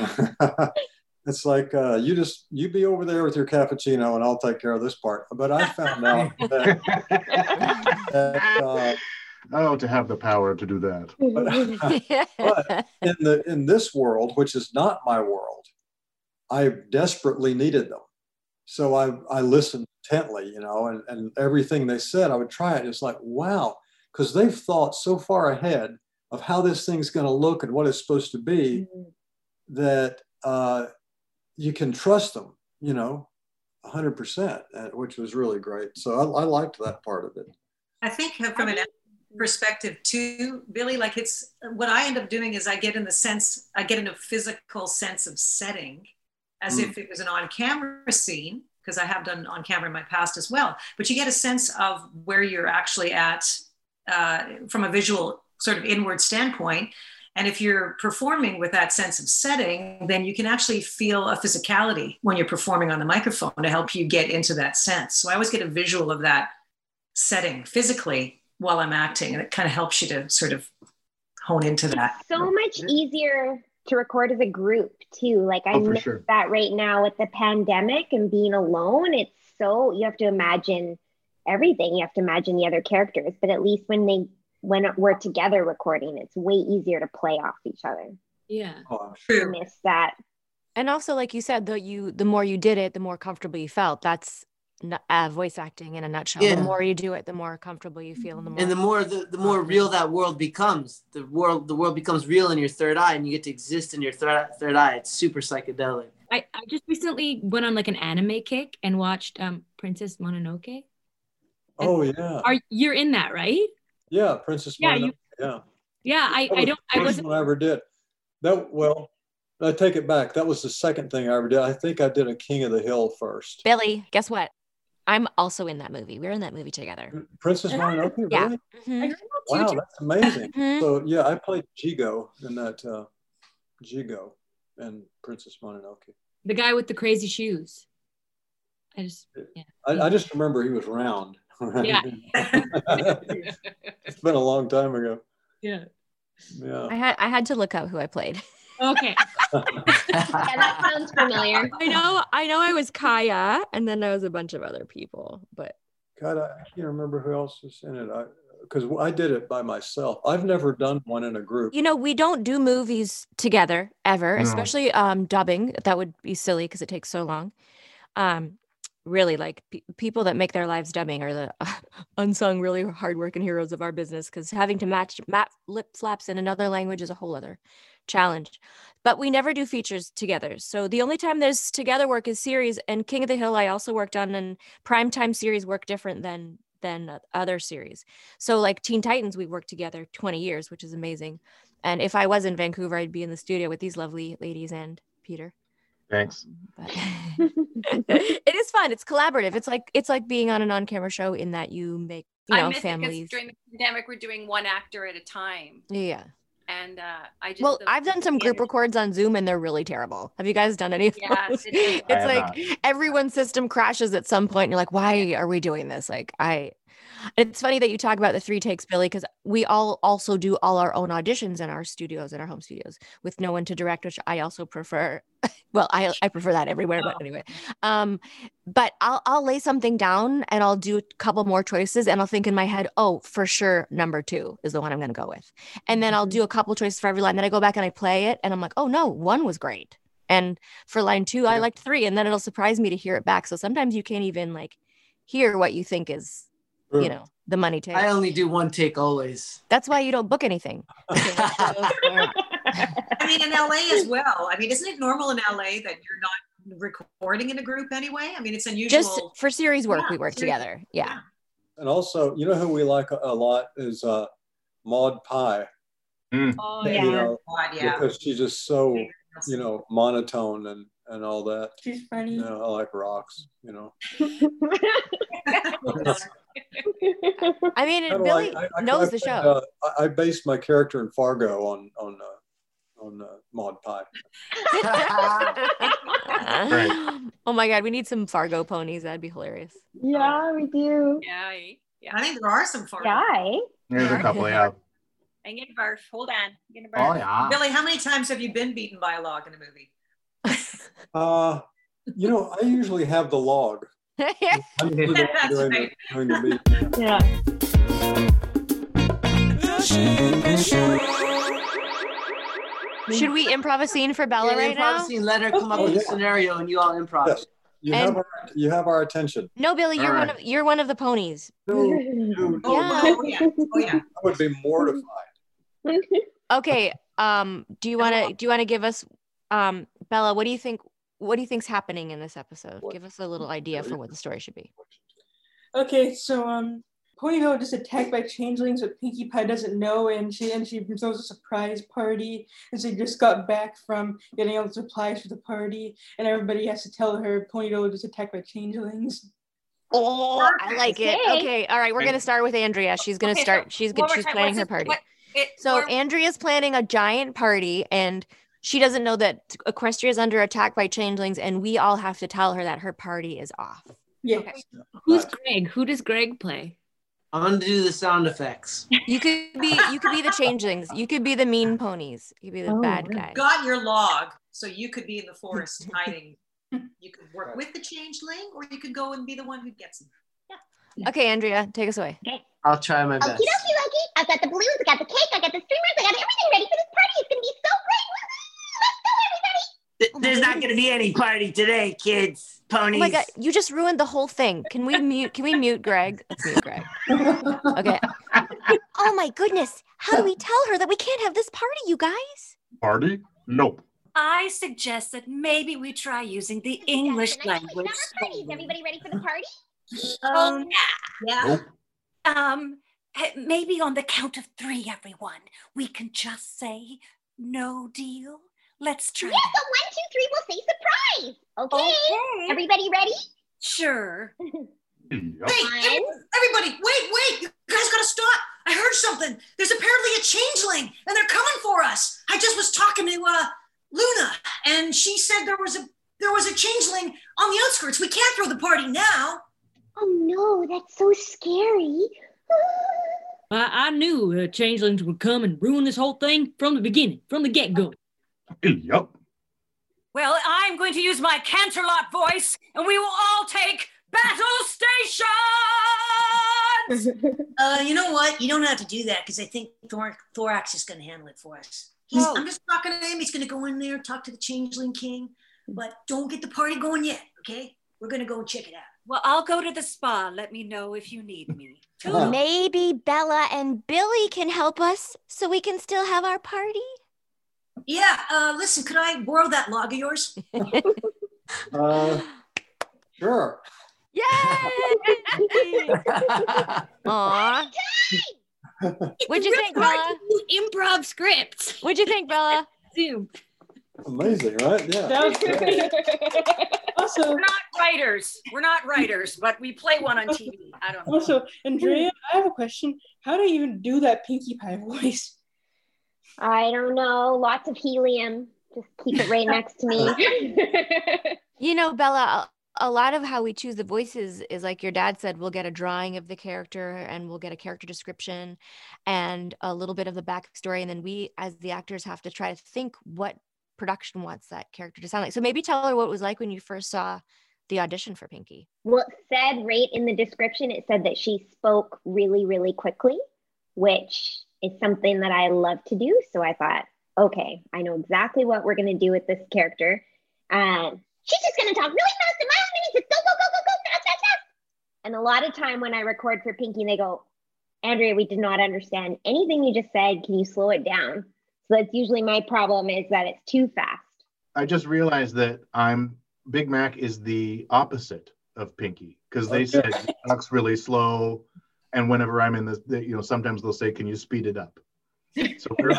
it's like, uh, you just, you be over there with your cappuccino and I'll take care of this part. But I found out that, that uh, oh, to have the power to do that. But, but in, the, in this world, which is not my world, I desperately needed them. So I, I listened intently, you know, and, and everything they said, I would try it. It's like, wow, because they've thought so far ahead of how this thing's going to look and what it's supposed to be that, uh, you can trust them, you know, one hundred percent, which was really great. So I, I liked that part of it. I think from an perspective too, Billy, like it's, what I end up doing is I get in the sense, I get in a physical sense of setting as mm. if it was an on-camera scene, because I have done on-camera in my past as well, but you get a sense of where you're actually at uh, from a visual sort of inward standpoint. And if you're performing with that sense of setting, then you can actually feel a physicality when you're performing on the microphone to help you get into that sense. So I always get a visual of that setting physically while I'm acting, and it kind of helps you to sort of hone into that. It's so much easier to record as a group too. Like I oh, miss sure. that right now with the pandemic and being alone. It's so, you have to imagine everything. You have to imagine the other characters, but at least when they when we're together recording, it's way easier to play off each other. Yeah. Oh, true. I miss that. And also, like you said, the you the more you did it, the more comfortable you felt. That's uh, voice acting in a nutshell. Yeah. The more you do it, the more comfortable you feel, and the more and the more the, the more real that world becomes. The world the world becomes real in your third eye, and you get to exist in your third third eye. It's super psychedelic. I, I just recently went on like an anime kick and watched um, Princess Mononoke. Oh yeah. Are you're in that, right? Yeah, Princess yeah, Mononoke. You, yeah. Yeah, I, I don't I wasn't I ever did. That well, I take it back. That was the second thing I ever did. I think I did a King of the Hill first. Billy, guess what? I'm also in that movie. We're in that movie together. Princess Mononoke, really? Yeah. Mm-hmm. Wow, that's amazing. Mm-hmm. So yeah, I played Jigo in that uh Jigo and Princess Mononoke. The guy with the crazy shoes. I just yeah. I, I just remember he was round. Right? Yeah. It's been a long time ago. Yeah. Yeah. I had I had to look up who I played. Okay. Yeah, that sounds familiar. I know I know I was Kaya, and then I was a bunch of other people, but God, I can't remember who else was in it. I because I did it by myself. I've never done one in a group. You know, we don't do movies together ever, no. especially um, dubbing. That would be silly because it takes so long. Um, really, like pe- people that make their lives dubbing are the uh, unsung, really hardworking heroes of our business, because having to match map lip flaps in another language is a whole other challenge. But we never do features together. So the only time there's together work is series. And King of the Hill, I also worked on, and primetime series work different than than other series. So like Teen Titans, we worked together twenty years, which is amazing. And if I was in Vancouver, I'd be in the studio with these lovely ladies and Peter. Thanks. But it is fun. It's collaborative. It's like it's like being on an on-camera show in that you make, you know, I miss families. It during the pandemic, we're doing one actor at a time. Yeah. And uh, I just well, I've done some group records on Zoom, and they're really terrible. Have you guys done any of yeah, those? It is. It's like not. Everyone's system crashes at some point. And you're like, why are we doing this? Like, I. It's funny that you talk about the three takes, Billy, because we all also do all our own auditions in our studios, in our home studios, with no one to direct, which I also prefer. Well, I I prefer that everywhere, but anyway. Um, but I'll I'll lay something down, and I'll do a couple more choices, and I'll think in my head, oh, for sure, number two is the one I'm going to go with, and then I'll do a couple choices for every line. Then I go back and I play it, and I'm like, oh no, one was great, and for line two, I liked three, and then it'll surprise me to hear it back. So sometimes you can't even like hear what you think is. You know, the money take. I only do one take always. That's why you don't book anything. I mean, in L A as well. I mean, isn't it normal in L A that you're not recording in a group anyway? I mean, it's unusual. Just for series work, yeah, we work series. together. Yeah. yeah. And also, you know who we like a, a lot is uh, Maude Pie. Mm. Oh, yeah. You know, God, yeah. Because she's just so, you know, monotone and, and all that. She's funny. You know, I like rocks, you know. I mean, and Billy I, I, knows I, I, the show. Uh, I, I based my character in Fargo on on uh, on uh, Maude Pie. Right. Oh my God, we need some Fargo ponies. That'd be hilarious. Yeah, we do. Yeah, yeah. I think there are some Fargo. Yeah. There's a couple. Yeah. I'm gonna barf. Hold on. I'm gonna barf. Oh yeah. Billy, how many times have you been beaten by a log in a movie? uh, you know, I usually have the log. Yeah. Should we improv a scene for Bella yeah, right improv now? Scene. Let her come up oh, with yeah. a scenario, and you all improv. Yes. You and have our you have our attention. No, Billy, you're right. one of you're one of the ponies. No, dude. Oh, yeah. Oh, yeah. Oh, yeah. I would be mortified. Okay. Um. Do you want to do you want to give us, um, Bella? What do you think? What do you think's happening in this episode? Give us a little idea for what the story should be. Okay, so um, Ponyville is attacked by changelings that Pinkie Pie doesn't know, and she and she throws a surprise party, and she just got back from getting all the supplies for the party, and everybody has to tell her Ponyville is attacked by changelings. Oh, I like it. Okay, all right, we're gonna start with Andrea. She's gonna okay, start. So she's gonna she's time, planning her party. What, it, so or, Andrea's planning a giant party, and she doesn't know that Equestria is under attack by changelings, and we all have to tell her that her party is off. Yeah. Okay. Who's Greg? Who does Greg play? I'm gonna do the sound effects. You could be, you could be the changelings. You could be the mean ponies. You could be the oh, bad guys. Got your log, so you could be in the forest hiding. You could work with the changeling, or you could go and be the one who gets them. Yeah. Okay, Andrea, take us away. Okay. I'll try my best. Okie dokie, Loki. I've got the balloons. I got the cake. I got the streamers. I got everything ready for this party. It's gonna be so great. Let's go, everybody. There's not going to be any party today, kids. Ponies. Oh my God, you just ruined the whole thing. Can we mute? Can we mute Greg? Let's mute Greg. Okay. Oh my goodness. How do we tell her that we can't have this party, you guys? Party? Nope. I suggest that maybe we try using the English language. Is everybody ready for the party? Um, yeah. Nope. Um, maybe on the count of three, everyone, we can just say no deal. Let's try. Yeah, so one, two, three, we'll say surprise. Okay. okay. Everybody ready? Sure. Yep. Hey, everybody, wait, wait. You guys gotta stop. I heard something. There's apparently a changeling and they're coming for us. I just was talking to uh, Luna and she said there was a there was a changeling on the outskirts. We can't throw the party now. Oh no, that's so scary. I, I knew uh, changelings would come and ruin this whole thing from the beginning, from the get-go. Yep. Well, I'm going to use my Canterlot voice, and we will all take battle stations! uh, you know what? You don't have to do that, because I think Thor Thorax is going to handle it for us. He's, oh. I'm just talking to him. He's going to go in there, talk to the Changeling King, but don't get the party going yet, okay? We're going to go and check it out. Well, I'll go to the spa. Let me know if you need me. Cool. Maybe Bella and Billy can help us, so we can still have our party. Yeah, uh, listen, could I borrow that log of yours? uh, sure. Yay! Aw. What'd you think, Bella? Improv scripts. What'd you think, Bella? Zoom. Amazing, right? Yeah. That was great. Also, we're not writers. We're not writers, but we play one on T V. I don't know. Also, Andrea, I have a question. How do you even do that Pinkie Pie voice? I don't know. Lots of helium. Just keep it right next to me. You know, Bella, a lot of how we choose the voices is like your dad said, we'll get a drawing of the character and we'll get a character description and a little bit of the backstory. And then we, as the actors, have to try to think what production wants that character to sound like. So maybe tell her what it was like when you first saw the audition for Pinkie. Well, it said right in the description, it said that she spoke really, really quickly, which... it's something that I love to do. So I thought, okay, I know exactly what we're going to do with this character. Uh, she's just going to talk really fast in my own minutes. Go, go, go, go, go, fast, fast, fast. And a lot of time when I record for Pinkie, they go, Andrea, we did not understand anything you just said. Can you slow it down? So that's usually my problem, is that it's too fast. I just realized that I'm Big Mac is the opposite of Pinkie, because they said it talks really slow. And whenever I'm in this, you know, sometimes they'll say, can you speed it up? So we're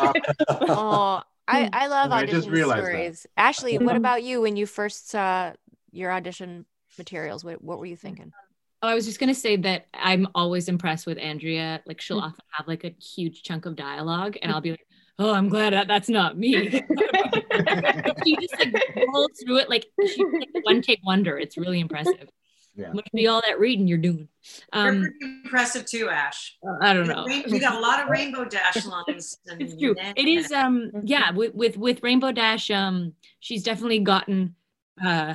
oh, I, I love audition I just stories. That. Ashley, what about you when you first saw your audition materials? What, what were you thinking? Oh, I was just going to say that I'm always impressed with Andrea. Like, she'll often have like a huge chunk of dialogue and I'll be like, oh, I'm glad that that's not me. She just like rolls through it like she's like one take wonder. It's really impressive. Yeah. Must be all that reading you're doing. Um, They're pretty impressive too, Ash. I don't know. We got a lot of Rainbow Dash lines. And it's true. It is. Um. Yeah. With with with Rainbow Dash, um, she's definitely gotten uh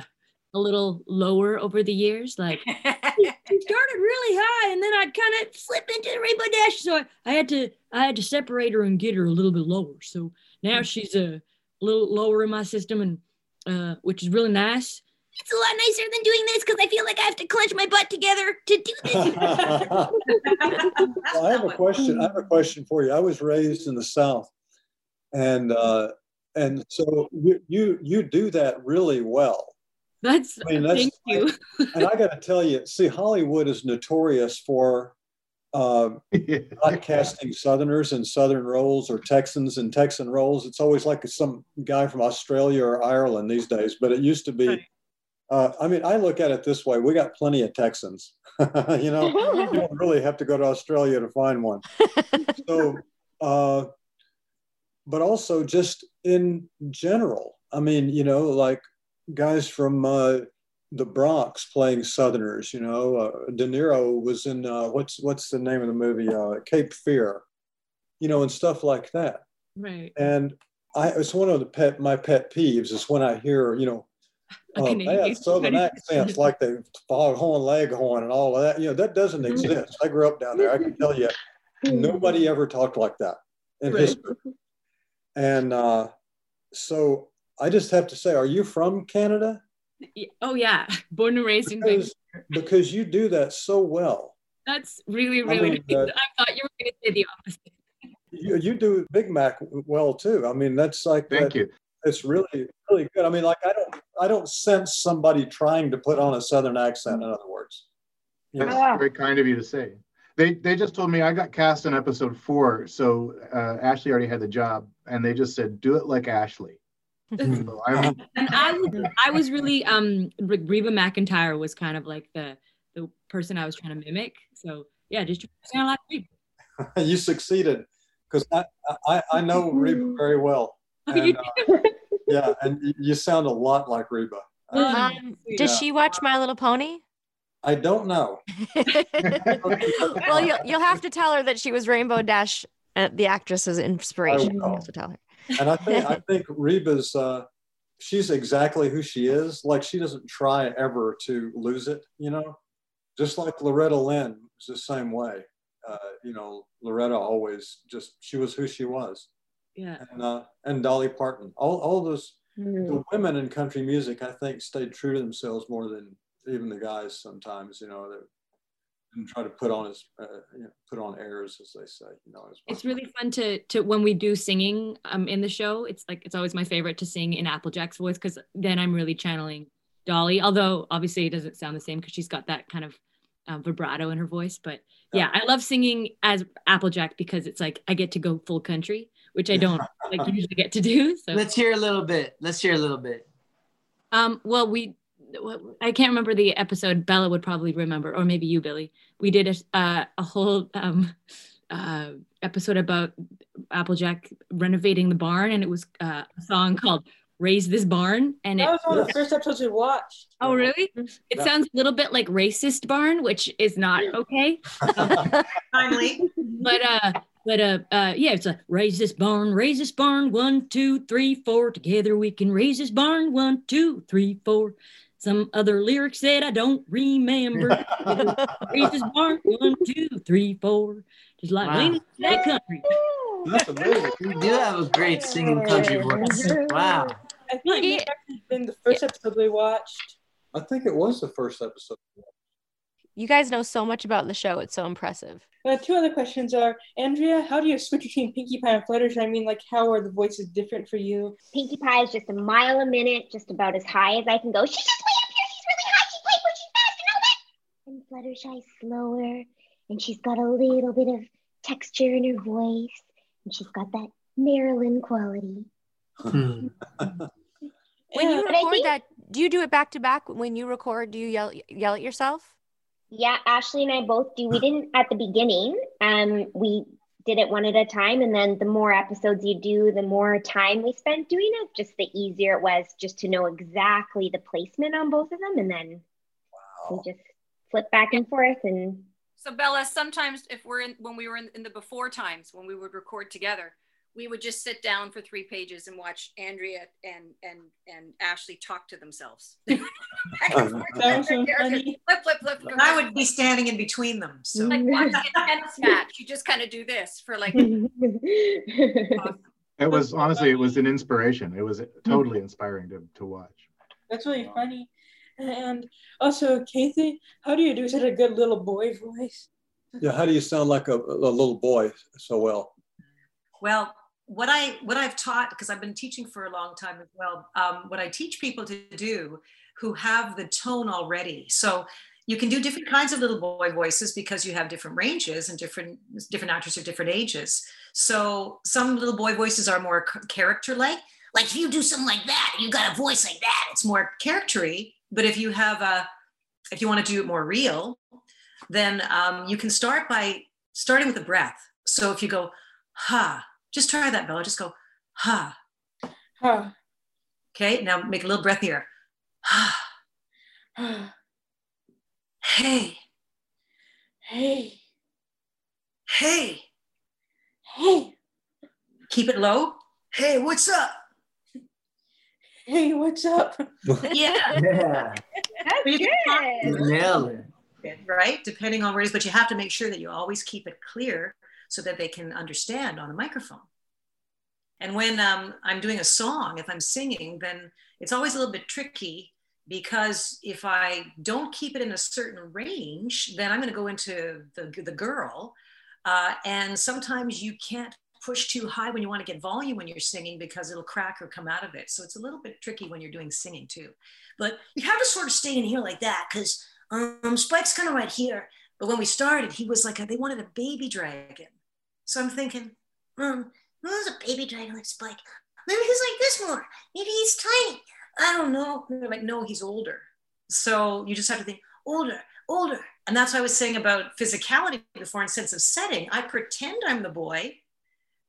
a little lower over the years. Like she started really high, and then I'd kind of slip into Rainbow Dash. So I, I had to I had to separate her and get her a little bit lower. So now she's a little lower in my system, and uh, which is really nice. It's a lot nicer than doing this because I feel like I have to clench my butt together to do this. Well, I have a question. I have a question for you. I was raised in the South, and uh, and so you, you you do that really well. That's, I mean, that's thank you. And I got to tell you, see, Hollywood is notorious for uh, not casting Southerners in Southern roles or Texans in Texan roles. It's always like some guy from Australia or Ireland these days, but it used to be. Right. Uh, I mean, I look at it this way. We got plenty of Texans. You know, you don't really have to go to Australia to find one. So, uh, but also just in general, I mean, you know, like guys from uh, the Bronx playing Southerners, you know, uh, De Niro was in, uh, what's what's the name of the movie? Uh, Cape Fear, you know, and stuff like that. Right. And I, it's one of the pet, my pet peeves is when I hear, you know, Uh, they have Southern accents like the foghorn, leghorn, and all of that. You know, that doesn't exist. I grew up down there. I can tell you, nobody ever talked like that in right. history. And uh, so I just have to say, are you from Canada? Oh yeah, born and raised in Vancouver. Because you do that so well. That's really, really I mean, nice. That, I thought you were going to say the opposite. You, you do Big Mac well too. I mean, that's like thank that, you. It's really, really good. I mean, like I don't, I don't sense somebody trying to put on a Southern accent. In other words, that's yeah. very kind of you to say. They, they just told me I got cast in episode four, so uh, Ashley already had the job, and they just said do it like Ashley. So I and I, I was really um, Reba McEntire was kind of like the the person I was trying to mimic. So yeah, just trying to laugh. You succeeded. Because I, I, I know Reba very well. And, uh, yeah, and you sound a lot like Reba. Um, um, does yeah. she watch My Little Pony? I don't know. Well, you'll, you'll have to tell her that she was Rainbow Dash, uh, the actress's inspiration. I have to tell her. And I think, I think Reba's, uh, she's exactly who she is. Like, she doesn't try ever to lose it, you know? Just like Loretta Lynn is the same way. Uh, you know, Loretta always just, she was who she was. Yeah. And, uh, and Dolly Parton. All, all those mm. the women in country music, I think, stayed true to themselves more than even the guys sometimes, you know, that didn't try to put on, as, uh, you know, put on airs, as they say, you know. As well. It's really fun to, to, when we do singing um, in the show, it's like, it's always my favorite to sing in Applejack's voice, because then I'm really channeling Dolly, although obviously it doesn't sound the same because she's got that kind of Uh, vibrato in her voice, but yeah, I love singing as Applejack because it's like I get to go full country, which I don't like usually get to do. So let's hear a little bit. Let's hear a little bit. Um, well, we, I can't remember the episode. Bella would probably remember, or maybe you, Billy. We did a uh, a whole um, uh, episode about Applejack renovating the barn, and it was uh, a song called Raise This Barn, and that was it, one of the first episodes we watched. Oh, really? It yeah. sounds a little bit like Racist Barn, which is not okay. Finally, but uh, but uh, uh, yeah, it's a raise this barn, raise this barn, one, two, three, four. Together we can raise this barn, one, two, three, four. Some other lyrics that I don't remember. Raise this barn, one, two, three, four. Just like wow. leaning in that country. That's amazing. You do have a great singing country voice. Wow. I think it's actually been the first episode we watched. I think it was the first episode. You guys know so much about the show. It's so impressive. Uh, two other questions are, Andrea, how do you switch between Pinkie Pie and Fluttershy? I mean, like, how are the voices different for you? Pinkie Pie is just a mile a minute, just about as high as I can go. She's just way up here. She's really high. She's playful. She's fast and all that. And Fluttershy's slower, and she's got a little bit of texture in her voice. And she's got that Marilyn quality. When you record think, that, do you do it back to back? When you record, do you yell yell at yourself? Yeah, Ashley and I both do. We didn't at the beginning. Um, we did it one at a time, and then the more episodes you do, the more time we spent doing it, just the easier it was just to know exactly the placement on both of them, and then wow. we just flip back and forth and. So Bella, sometimes if we're in, when we were in, in the before times, when we would record together, we would just sit down for three pages and watch Andrea and and and Ashley talk to themselves. I would be standing in between them. So like watching a tennis match, you just kind of do this for like. Awesome. It was honestly, it was an inspiration. It was totally inspiring to to watch. That's really funny. And also, Kathy, how do you do such a good little boy voice? Yeah, how do you sound like a, a little boy so well? Well, what, I, what I've taught, because I've been teaching for a long time as well, um, what I teach people to do who have the tone already. So you can do different kinds of little boy voices because you have different ranges and different, different actors of different ages. So some little boy voices are more character-like. Like if you do something like that, you got a voice like that, it's more character-y. But if you have a, if you want to do it more real, then um, you can start by starting with a breath. So if you go, ha, just try that, Bella. Just go, ha, ha. Okay, now make a little breath here. Ha, ha. Hey, hey, hey, hey. Keep it low. Hey, what's up? Hey, what's up? Yeah. Yeah. That's good. Right? Depending on where it is, but you have to make sure that you always keep it clear so that they can understand on a microphone. And when um, I'm doing a song, if I'm singing, then it's always a little bit tricky, because if I don't keep it in a certain range, then I'm going to go into the, the girl. Uh, and sometimes you can't push too high when you want to get volume when you're singing, because it'll crack or come out of it. So it's a little bit tricky when you're doing singing too. But you have to sort of stay in here like that, because um, Spike's kind of right here. But when we started, he was like, they wanted a baby dragon. So I'm thinking, um, who's a baby dragon like Spike? Maybe he's like this more. Maybe he's tiny. I don't know. And they're like, no, he's older. So you just have to think, older, older. And that's what I was saying about physicality before and sense of setting. I pretend I'm the boy.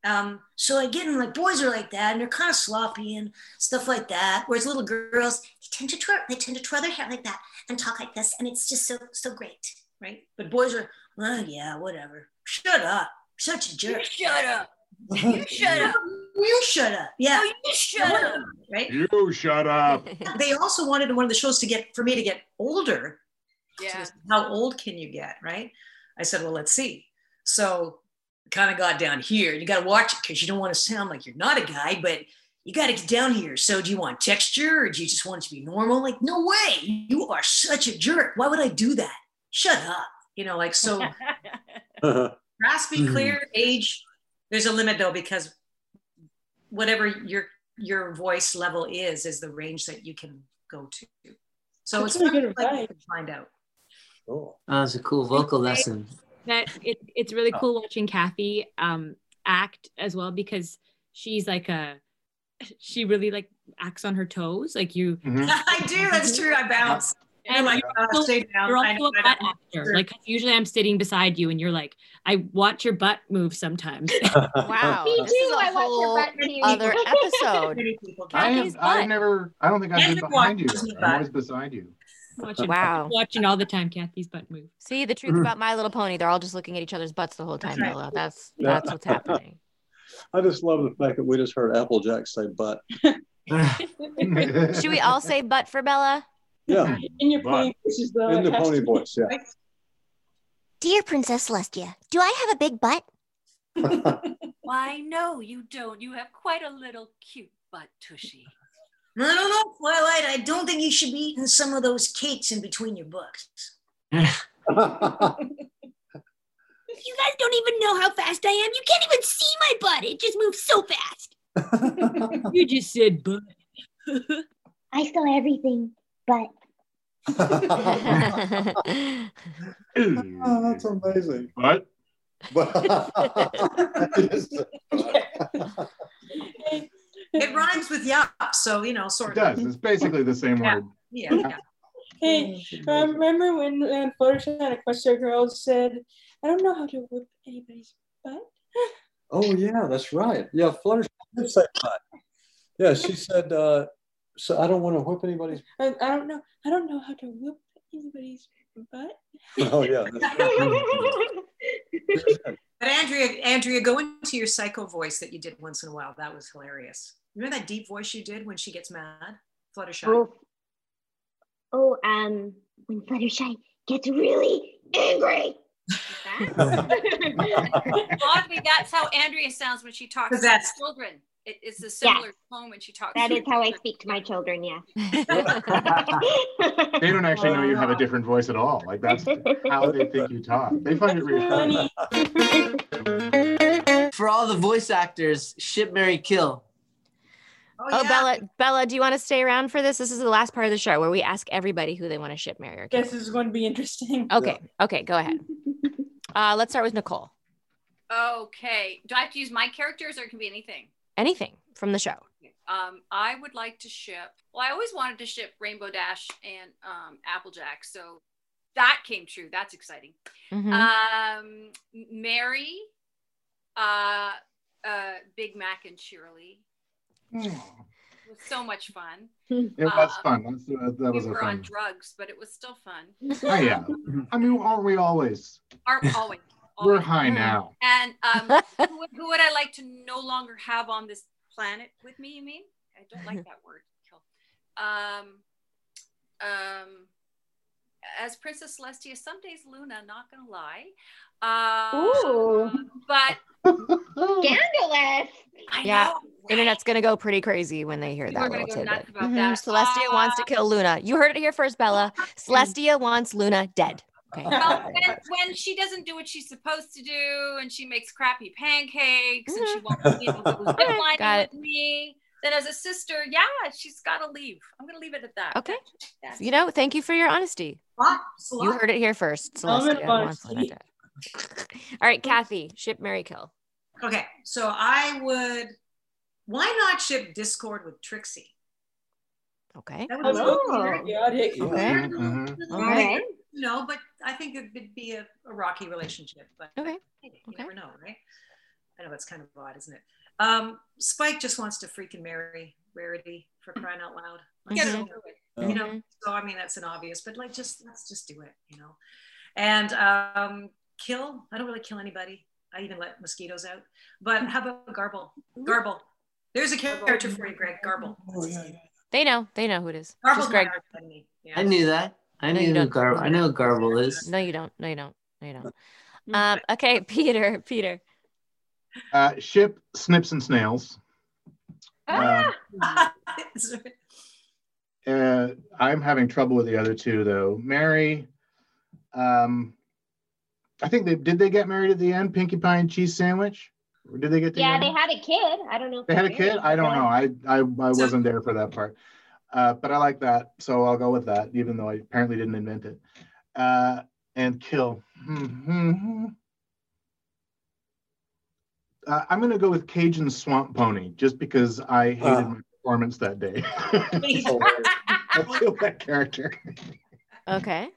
Um, so I get in, like, boys are like that, and they're kind of sloppy and stuff like that. Whereas little girls, they tend to twirl, they tend to twirl their hair like that and talk like this. And it's just so, so great, right? But boys are, well, yeah, whatever. Shut up. Such a jerk. You shut up. You shut up. You shut up. Yeah. No, you shut up. Right? You shut up. They also wanted one of the shows to get, for me to get older. Yeah. So how old can you get, right? I said, well, let's see. So kind of got down here. You got to watch it, because you don't want to sound like you're not a guy, but you got to get down here. So do you want texture, or do you just want it to be normal? Like, no way. You are such a jerk. Why would I do that? Shut up. You know, like, so raspy, clear, age. There's a limit though, because whatever your your voice level is, is the range that you can go to. So that's, it's really good, like, advice. Find out. Cool. Oh, that's a cool vocal lesson. That it, it's really cool watching Kathy um, act as well, because she's like a, she really like acts on her toes. Like you. Mm-hmm. I do, that's true, I bounce. And like, oh, stay down. You're also a butt actor. Like, usually I'm sitting beside you and you're like, I watch your butt move sometimes. Wow. Me too. This is a I whole watch your butt other episode. I have, I've never, I don't think I've been behind you. I'm always beside you. Watching, wow. Watching all the time Kathy's butt move. See, the truth about My Little Pony, they're all just looking at each other's butts the whole time, Bella. That's, that's what's happening. I just love the fact that we just heard Applejack say butt. Should we all say butt for Bella? Yeah. In your pony voice. In the pony voice, yeah. Dear Princess Celestia, do I have a big butt? Why, no, you don't. You have quite a little cute butt, Tushy. I don't know, Twilight. I don't think you should be eating some of those cakes in between your books. You guys don't even know how fast I am. You can't even see my butt. It just moves so fast. You just said butt. I saw everything. But oh, that's amazing. What? It rhymes with yup, so you know, sort it of. It does. It's basically the same yeah. word. Yeah. yeah. Hey, I remember when uh, Fluttershy and Equestria Girls said, "I don't know how to whip anybody's butt." Oh yeah, that's right. Yeah, Fluttershy did say butt. Yeah, she said. Uh, So I don't want to whip anybody's. I, I don't know. I don't know how to whip anybody's butt. Oh yeah. But Andrea, Andrea, go into your psycho voice that you did once in a while. That was hilarious. Remember that deep voice you did when she gets mad, Fluttershy. Oh, oh um, when Fluttershy gets really angry. Oddly, that's how Andrea sounds when she talks to children. It's a similar tone yeah. when she talks. That to is how I speak to my children, yeah. They don't actually know you have a different voice at all. Like, that's how they think you talk. They find it really funny. For all the voice actors, ship, marry, kill. Oh, oh yeah. Bella, Bella, do you want to stay around for this? This is the last part of the show where we ask everybody who they want to ship, marry, or kill. This is going to be interesting. Okay, yeah. okay, go ahead. Uh, let's start with Nicole. Okay, do I have to use my characters, or it can be anything? Anything from the show. Um, I would like to ship, well, I always wanted to ship Rainbow Dash and um, Applejack. So that came true. That's exciting. Mm-hmm. um, Mary, uh, uh, Big Mac and Shirley. Mm. It was so much fun. It was um, fun. That's, that, that we was were fun. on drugs, but it was still fun. Oh, yeah. I mean, aren't we always? Aren't always. We're high now. And um, who, would, who would I like to no longer have on this planet with me, you mean? I don't like that word. Um, um, as Princess Celestia, some days Luna, not going to lie. Uh, Ooh. But. Scandalous. I yeah. know. internet's going to go pretty crazy when they hear People that little tidbit. About mm-hmm. that. Celestia uh, wants to kill Luna. You heard it here first, Bella. Celestia wants Luna dead. Okay. Well, when, when she doesn't do what she's supposed to do and she makes crappy pancakes mm-hmm. and she won't be able to zip-line with me, then as a sister, yeah, she's got to leave. I'm going to leave it at that. Okay. Yeah. You know, thank you for your honesty. What? You heard it here first. Celestia wants Luna dead. All right, Kathy, ship, marry, kill. Okay, so I would, why not ship Discord with Trixie? Okay. That would oh, yeah, I'd hit you. Okay. Mm-hmm. Okay. No, but I think it would be a, a rocky relationship, but okay. you okay. never know, right? I know, it's kind of odd, isn't it? Um, Spike just wants to freaking marry Rarity, for crying out loud. Like, mm-hmm. do it, oh. You know, so I mean, that's an obvious, but like, just, let's just do it, you know? And um, kill, I don't really kill anybody. I even let mosquitoes out. But how about Garble? Garble. There's a character for you, Greg. Garble. Oh, yeah, yeah. They know. They know who it is. Garble's Greg. Yeah. I knew that. I knew no, who Garble. I know who Garble is. No, you don't. No, you don't. No, you don't. Um, okay, Peter. Peter. Uh, ship, Snips and Snails. Ah! Uh, uh, I'm having trouble with the other two, though. Mary. Um, I think they did. They get married at the end, Pinkie Pie and Cheese Sandwich. Or did they get? Together? Yeah, they had a kid. I don't know. If they, they had a kid. I don't know. I I, I so, wasn't there for that part, uh, but I like that, so I'll go with that. Even though I apparently didn't invent it. Uh, and kill. Mm-hmm. uh, I'm going to go with Cajun Swamp Pony, just because I hated uh. my performance that day. So, I kill that character. Okay.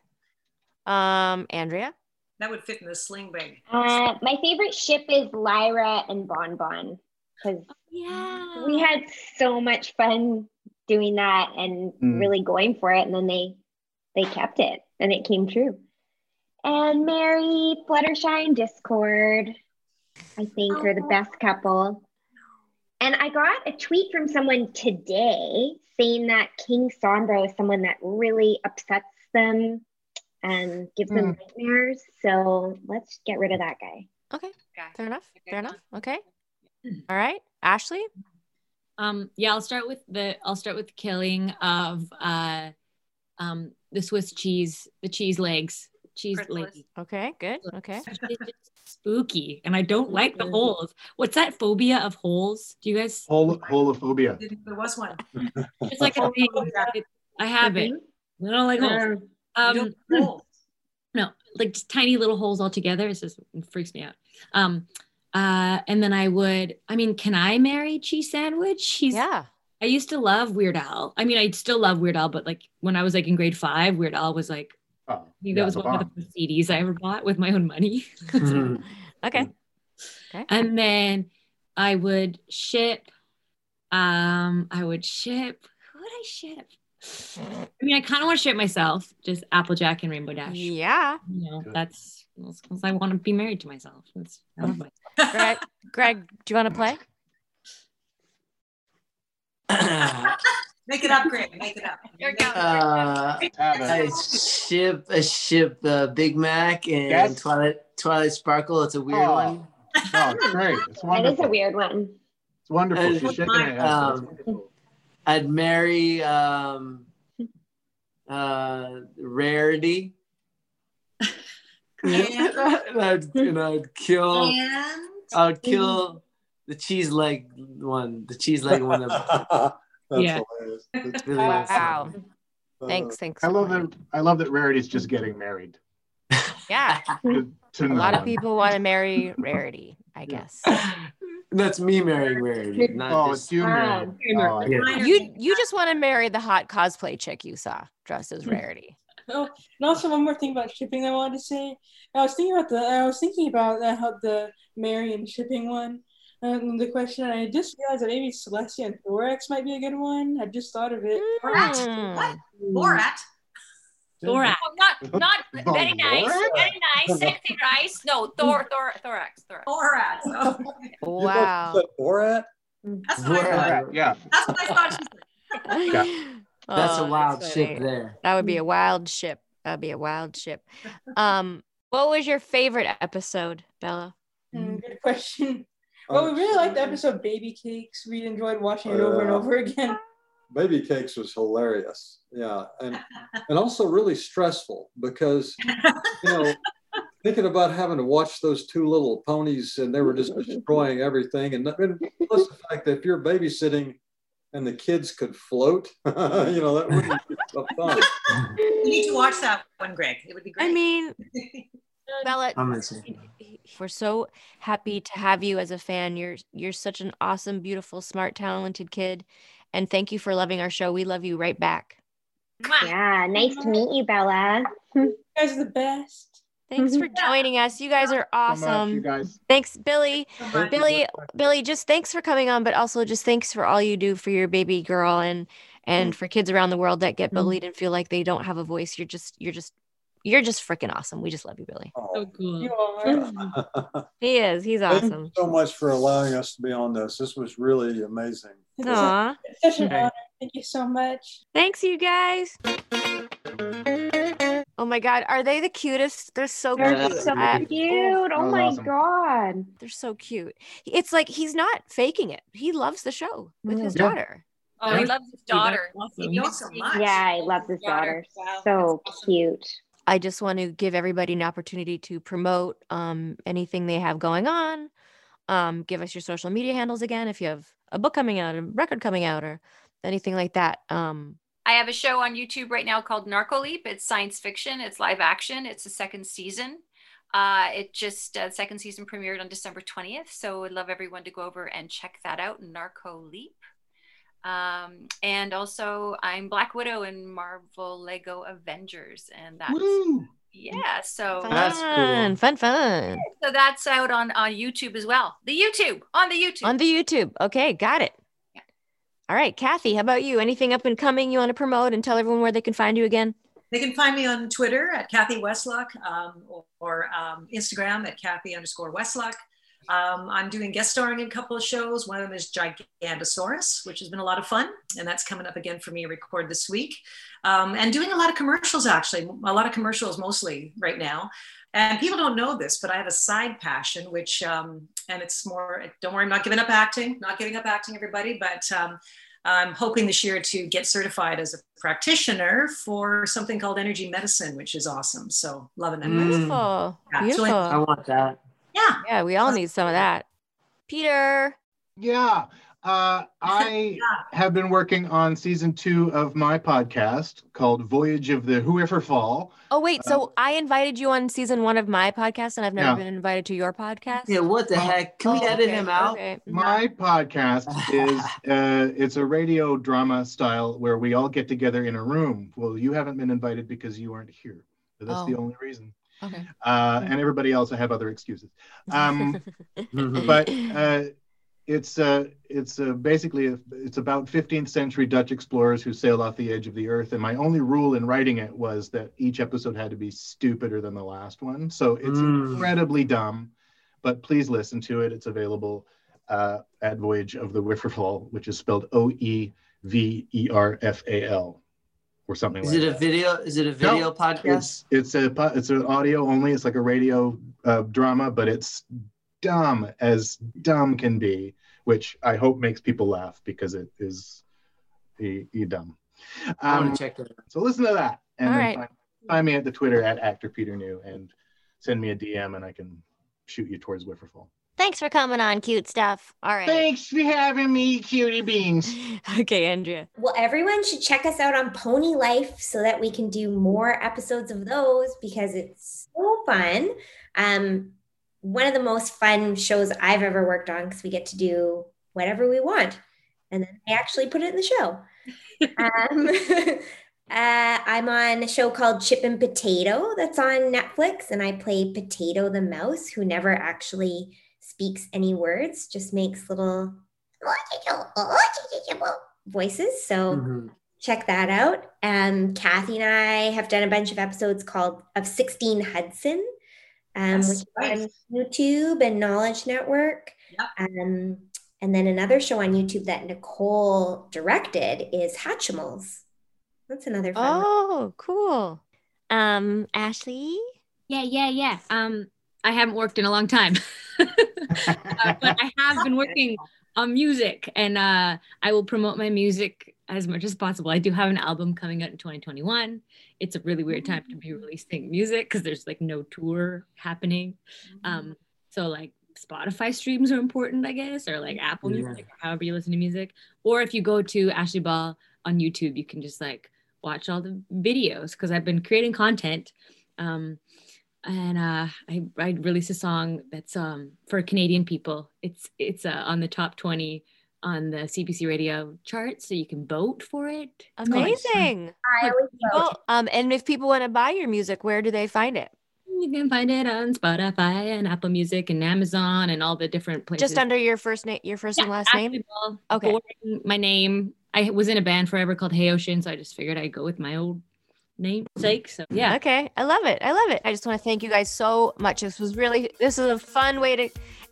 Um, Andrea. That would fit in the sling bag. Uh, my favorite ship is Lyra and Bon Bon, because yeah. we had so much fun doing that and mm. really going for it. And then they they kept it and it came true. And Mary, Fluttershy, and Discord, I think oh. are the best couple. And I got a tweet from someone today saying that King Sombra is someone that really upsets them and give them mm. nightmares. So let's get rid of that guy. Okay, fair enough, fair enough. Okay, all right, Ashley. Um, yeah, I'll start with the I'll start with the killing of uh, um, the Swiss cheese, the cheese legs, cheese legs. Okay, good. Okay, it's just spooky, and I don't like the holes. What's that phobia of holes? Do you guys? Hol holophobia. There was one. It's like a thing. It, I have it. I don't like holes. Um, no, like just tiny little holes all together. It's just, it freaks me out. Um, uh, and then I would, I mean, can I marry Cheese Sandwich? He's, yeah. I used to love Weird Al. I mean, I still love Weird Al, but like when I was like in grade five, Weird Al was like, oh, yeah, that was one bomb. Of the first C Ds I ever bought with my own money. Mm-hmm. Okay. Okay. And then I would ship, um, I would ship, who would I ship? I mean, I kind of want to ship myself, just Applejack and Rainbow Dash. Yeah, you know, that's because I want to be married to myself. That's, I love myself. Greg, Greg, do you want to play? Make it up, Greg. Make it up. You're going. Uh, I ship, I ship uh, Big Mac and yes. Twilight, Twilight Sparkle. It's a weird oh. one. Oh, it's great. It's wonderful. It is a weird one. It's wonderful. And, She's shaking it out. Um, wonderful. I'd marry um, uh, Rarity. And I'd, and I'd kill. And? I'd kill the cheese leg one. The cheese leg one. Of, That's yeah. hilarious. That's really wow. Awesome. Thanks. Thanks. I love that. I love that Rarity's just getting married. Yeah. to, to A no lot one. Of people want to marry Rarity, I guess. That's me marrying Rarity. Not oh, just you marrying. Oh, yeah. You you just want to marry the hot cosplay chick you saw dressed as Rarity. Oh, and also one more thing about shipping I wanted to say. I was thinking about the I was thinking about uh, how the Mary and shipping one. Um, the question I just realized that maybe Celestia and Thorax might be a good one. I just thought of it. Borat. Mm. What? Borat. Thorax. Oh, not not oh, very nice, Borat? Very nice, sexy rice. No, Thor, Thor, Thorax, Thorax. Borat. Oh. Wow. Borat. That's what Borat. I thought. Yeah. That's what I thought she said. Yeah. That's oh, a wild that's ship there. That would be a wild ship. That'd be a wild ship. Um, what was your favorite episode, Bella? Mm, good question. Well, we really liked the episode Baby Cakes. We enjoyed watching it uh, over and over again. Baby Cakes was hilarious. Yeah. And and also really stressful because, you know, thinking about having to watch those two little ponies and they were just destroying everything. And, and plus the fact that if you're babysitting and the kids could float, you know, that would be so fun. You need to watch that one, Greg. It would be great. I mean, Bella, we're so happy to have you as a fan. You're you're such an awesome, beautiful, smart, talented kid. And thank you for loving our show. We love you right back. Yeah, nice to meet you, Bella. You guys are the best. Thanks for joining us. You guys are awesome. So much, you guys. Thanks, Billy. So Billy, Billy, just thanks for coming on, but also just thanks for all you do for your baby girl and and for kids around the world that get bullied and feel like they don't have a voice. You're just, you're just You're just freaking awesome. We just love you, Billy. Oh, so cool. You are. He is. He's awesome. Thank you so much for allowing us to be on this. This was really amazing. Aww. It's such an honor. Thank you so much. Thanks, you guys. Oh my God. Are they the cutest? They're so cute. They're so cute. Oh my awesome. God. They're so cute. It's like he's not faking it. He loves the show with mm. his yeah. daughter. Oh, he loves his daughter. Awesome. He knows so much. Yeah, he loves his daughter. Wow. So awesome. Cute. I just want to give everybody an opportunity to promote um, anything they have going on. Um, give us your social media handles again if you have a book coming out, a record coming out, or anything like that. Um, I have a show on YouTube right now called Narco Leap. It's science fiction. It's live action. It's the second season. Uh, it just uh, second season premiered on December twentieth. So I'd love everyone to go over and check that out, Narco Leap. Um, and also I'm Black Widow in Marvel Lego Avengers, and that's Woo! yeah, so that's fun, cool. fun, fun. So that's out on on YouTube as well. The YouTube on the YouTube on the YouTube. Okay, got it. Yeah. All right, Kathy, how about you? Anything up and coming you want to promote and tell everyone where they can find you again? They can find me on Twitter at Kathy Weseluck, um, or, or um, Instagram at Kathy underscore Weseluck. Um, I'm doing guest starring in a couple of shows. One of them is Gigantosaurus, which has been a lot of fun. And that's coming up again for me to record this week. Um, and doing a lot of commercials, actually. A lot of commercials mostly right now. And people don't know this, but I have a side passion, which, um, and it's more, don't worry, I'm not giving up acting, not giving up acting, everybody. But um, I'm hoping this year to get certified as a practitioner for something called energy medicine, which is awesome. So loving that. Beautiful. Yeah, Beautiful. So I, I want that. Yeah. Yeah, we all need some of that. Peter. Yeah. Uh, I yeah. have been working on season two of my podcast called Voyage of the Oeverwal. Oh, wait. Uh, so I invited you on season one of my podcast, and I've never yeah. been invited to your podcast? Yeah, what the heck? Can oh, we edit okay, him out? Okay. My podcast is uh, it's a radio drama style where we all get together in a room. Well, you haven't been invited because you aren't here. So that's oh. the only reason. Okay. Uh, and everybody else, I have other excuses. Um, but uh, it's uh, it's uh, basically a, it's about fifteenth century Dutch explorers who sailed off the edge of the earth. And my only rule in writing it was that each episode had to be stupider than the last one. So it's mm. incredibly dumb. But please listen to it. It's available uh, at Voyage of the Oeverwal, which is spelled O E V E R F A L. Or something. Is like it a that. video? Is it a video no, podcast? It's, it's a it's an audio only. It's like a radio uh, drama, but it's dumb as dumb can be, which I hope makes people laugh because it is e, e dumb. Um, I want to check that out. So listen to that, and All then right. find, find me at the Twitter at actor Peter New, and send me a D M, and I can shoot you towards Oeverwal. Thanks for coming on, cute stuff. All right. Thanks for having me, cutie beans. Okay, Andrea. Well, everyone should check us out on Pony Life so that we can do more episodes of those because it's so fun. Um, one of the most fun shows I've ever worked on because we get to do whatever we want. And then I actually put it in the show. um, uh, I'm on a show called Chip and Potato that's on Netflix. And I play Potato the Mouse, who never actually speaks any words, just makes little voices. So mm-hmm. check that out. Um, Kathy and I have done a bunch of episodes called of sixteen Hudson, um, which nice. is on YouTube and Knowledge Network. Yep. Um, and then another show on YouTube that Nicole directed is Hatchimals. That's another fun Oh, one. cool. Um, Ashley? Yeah, yeah, yeah. Um, I haven't worked in a long time. uh, but I have been working on music, and uh, I will promote my music as much as possible. I do have an album coming out in twenty twenty-one. It's a really weird time to be releasing music because there's like no tour happening. Um, so like Spotify streams are important, I guess, or like Apple Music, yeah. or however you listen to music. Or if you go to Ashley Ball on YouTube, you can just like watch all the videos because I've been creating content. Um, and uh, I, I released a song that's um, for Canadian people. It's it's uh, on the top twenty on the C B C radio chart, so you can vote for it. Amazing. I always vote. Um, and if people want to buy your music, where do they find it? You can find it on Spotify and Apple Music and Amazon and all the different places. Just under your first name, your first yeah, and last name? Well, okay. My name. I was in a band forever called Hey Ocean, so I just figured I'd go with my old namesake. So yeah. Okay. I love it. I love it. I just want to thank you guys so much. This was really, this is a fun way to,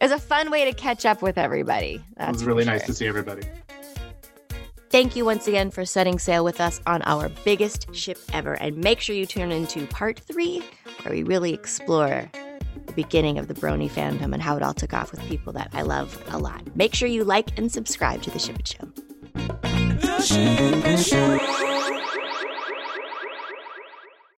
it's a fun way to catch up with everybody. That's it was really sure. nice to see everybody. Thank you once again for setting sail with us on our biggest ship ever. And make sure you tune into part three, where we really explore the beginning of the Brony fandom and how it all took off with people that I love a lot. Make sure you like and subscribe to The Ship It Show. The Ship It Show.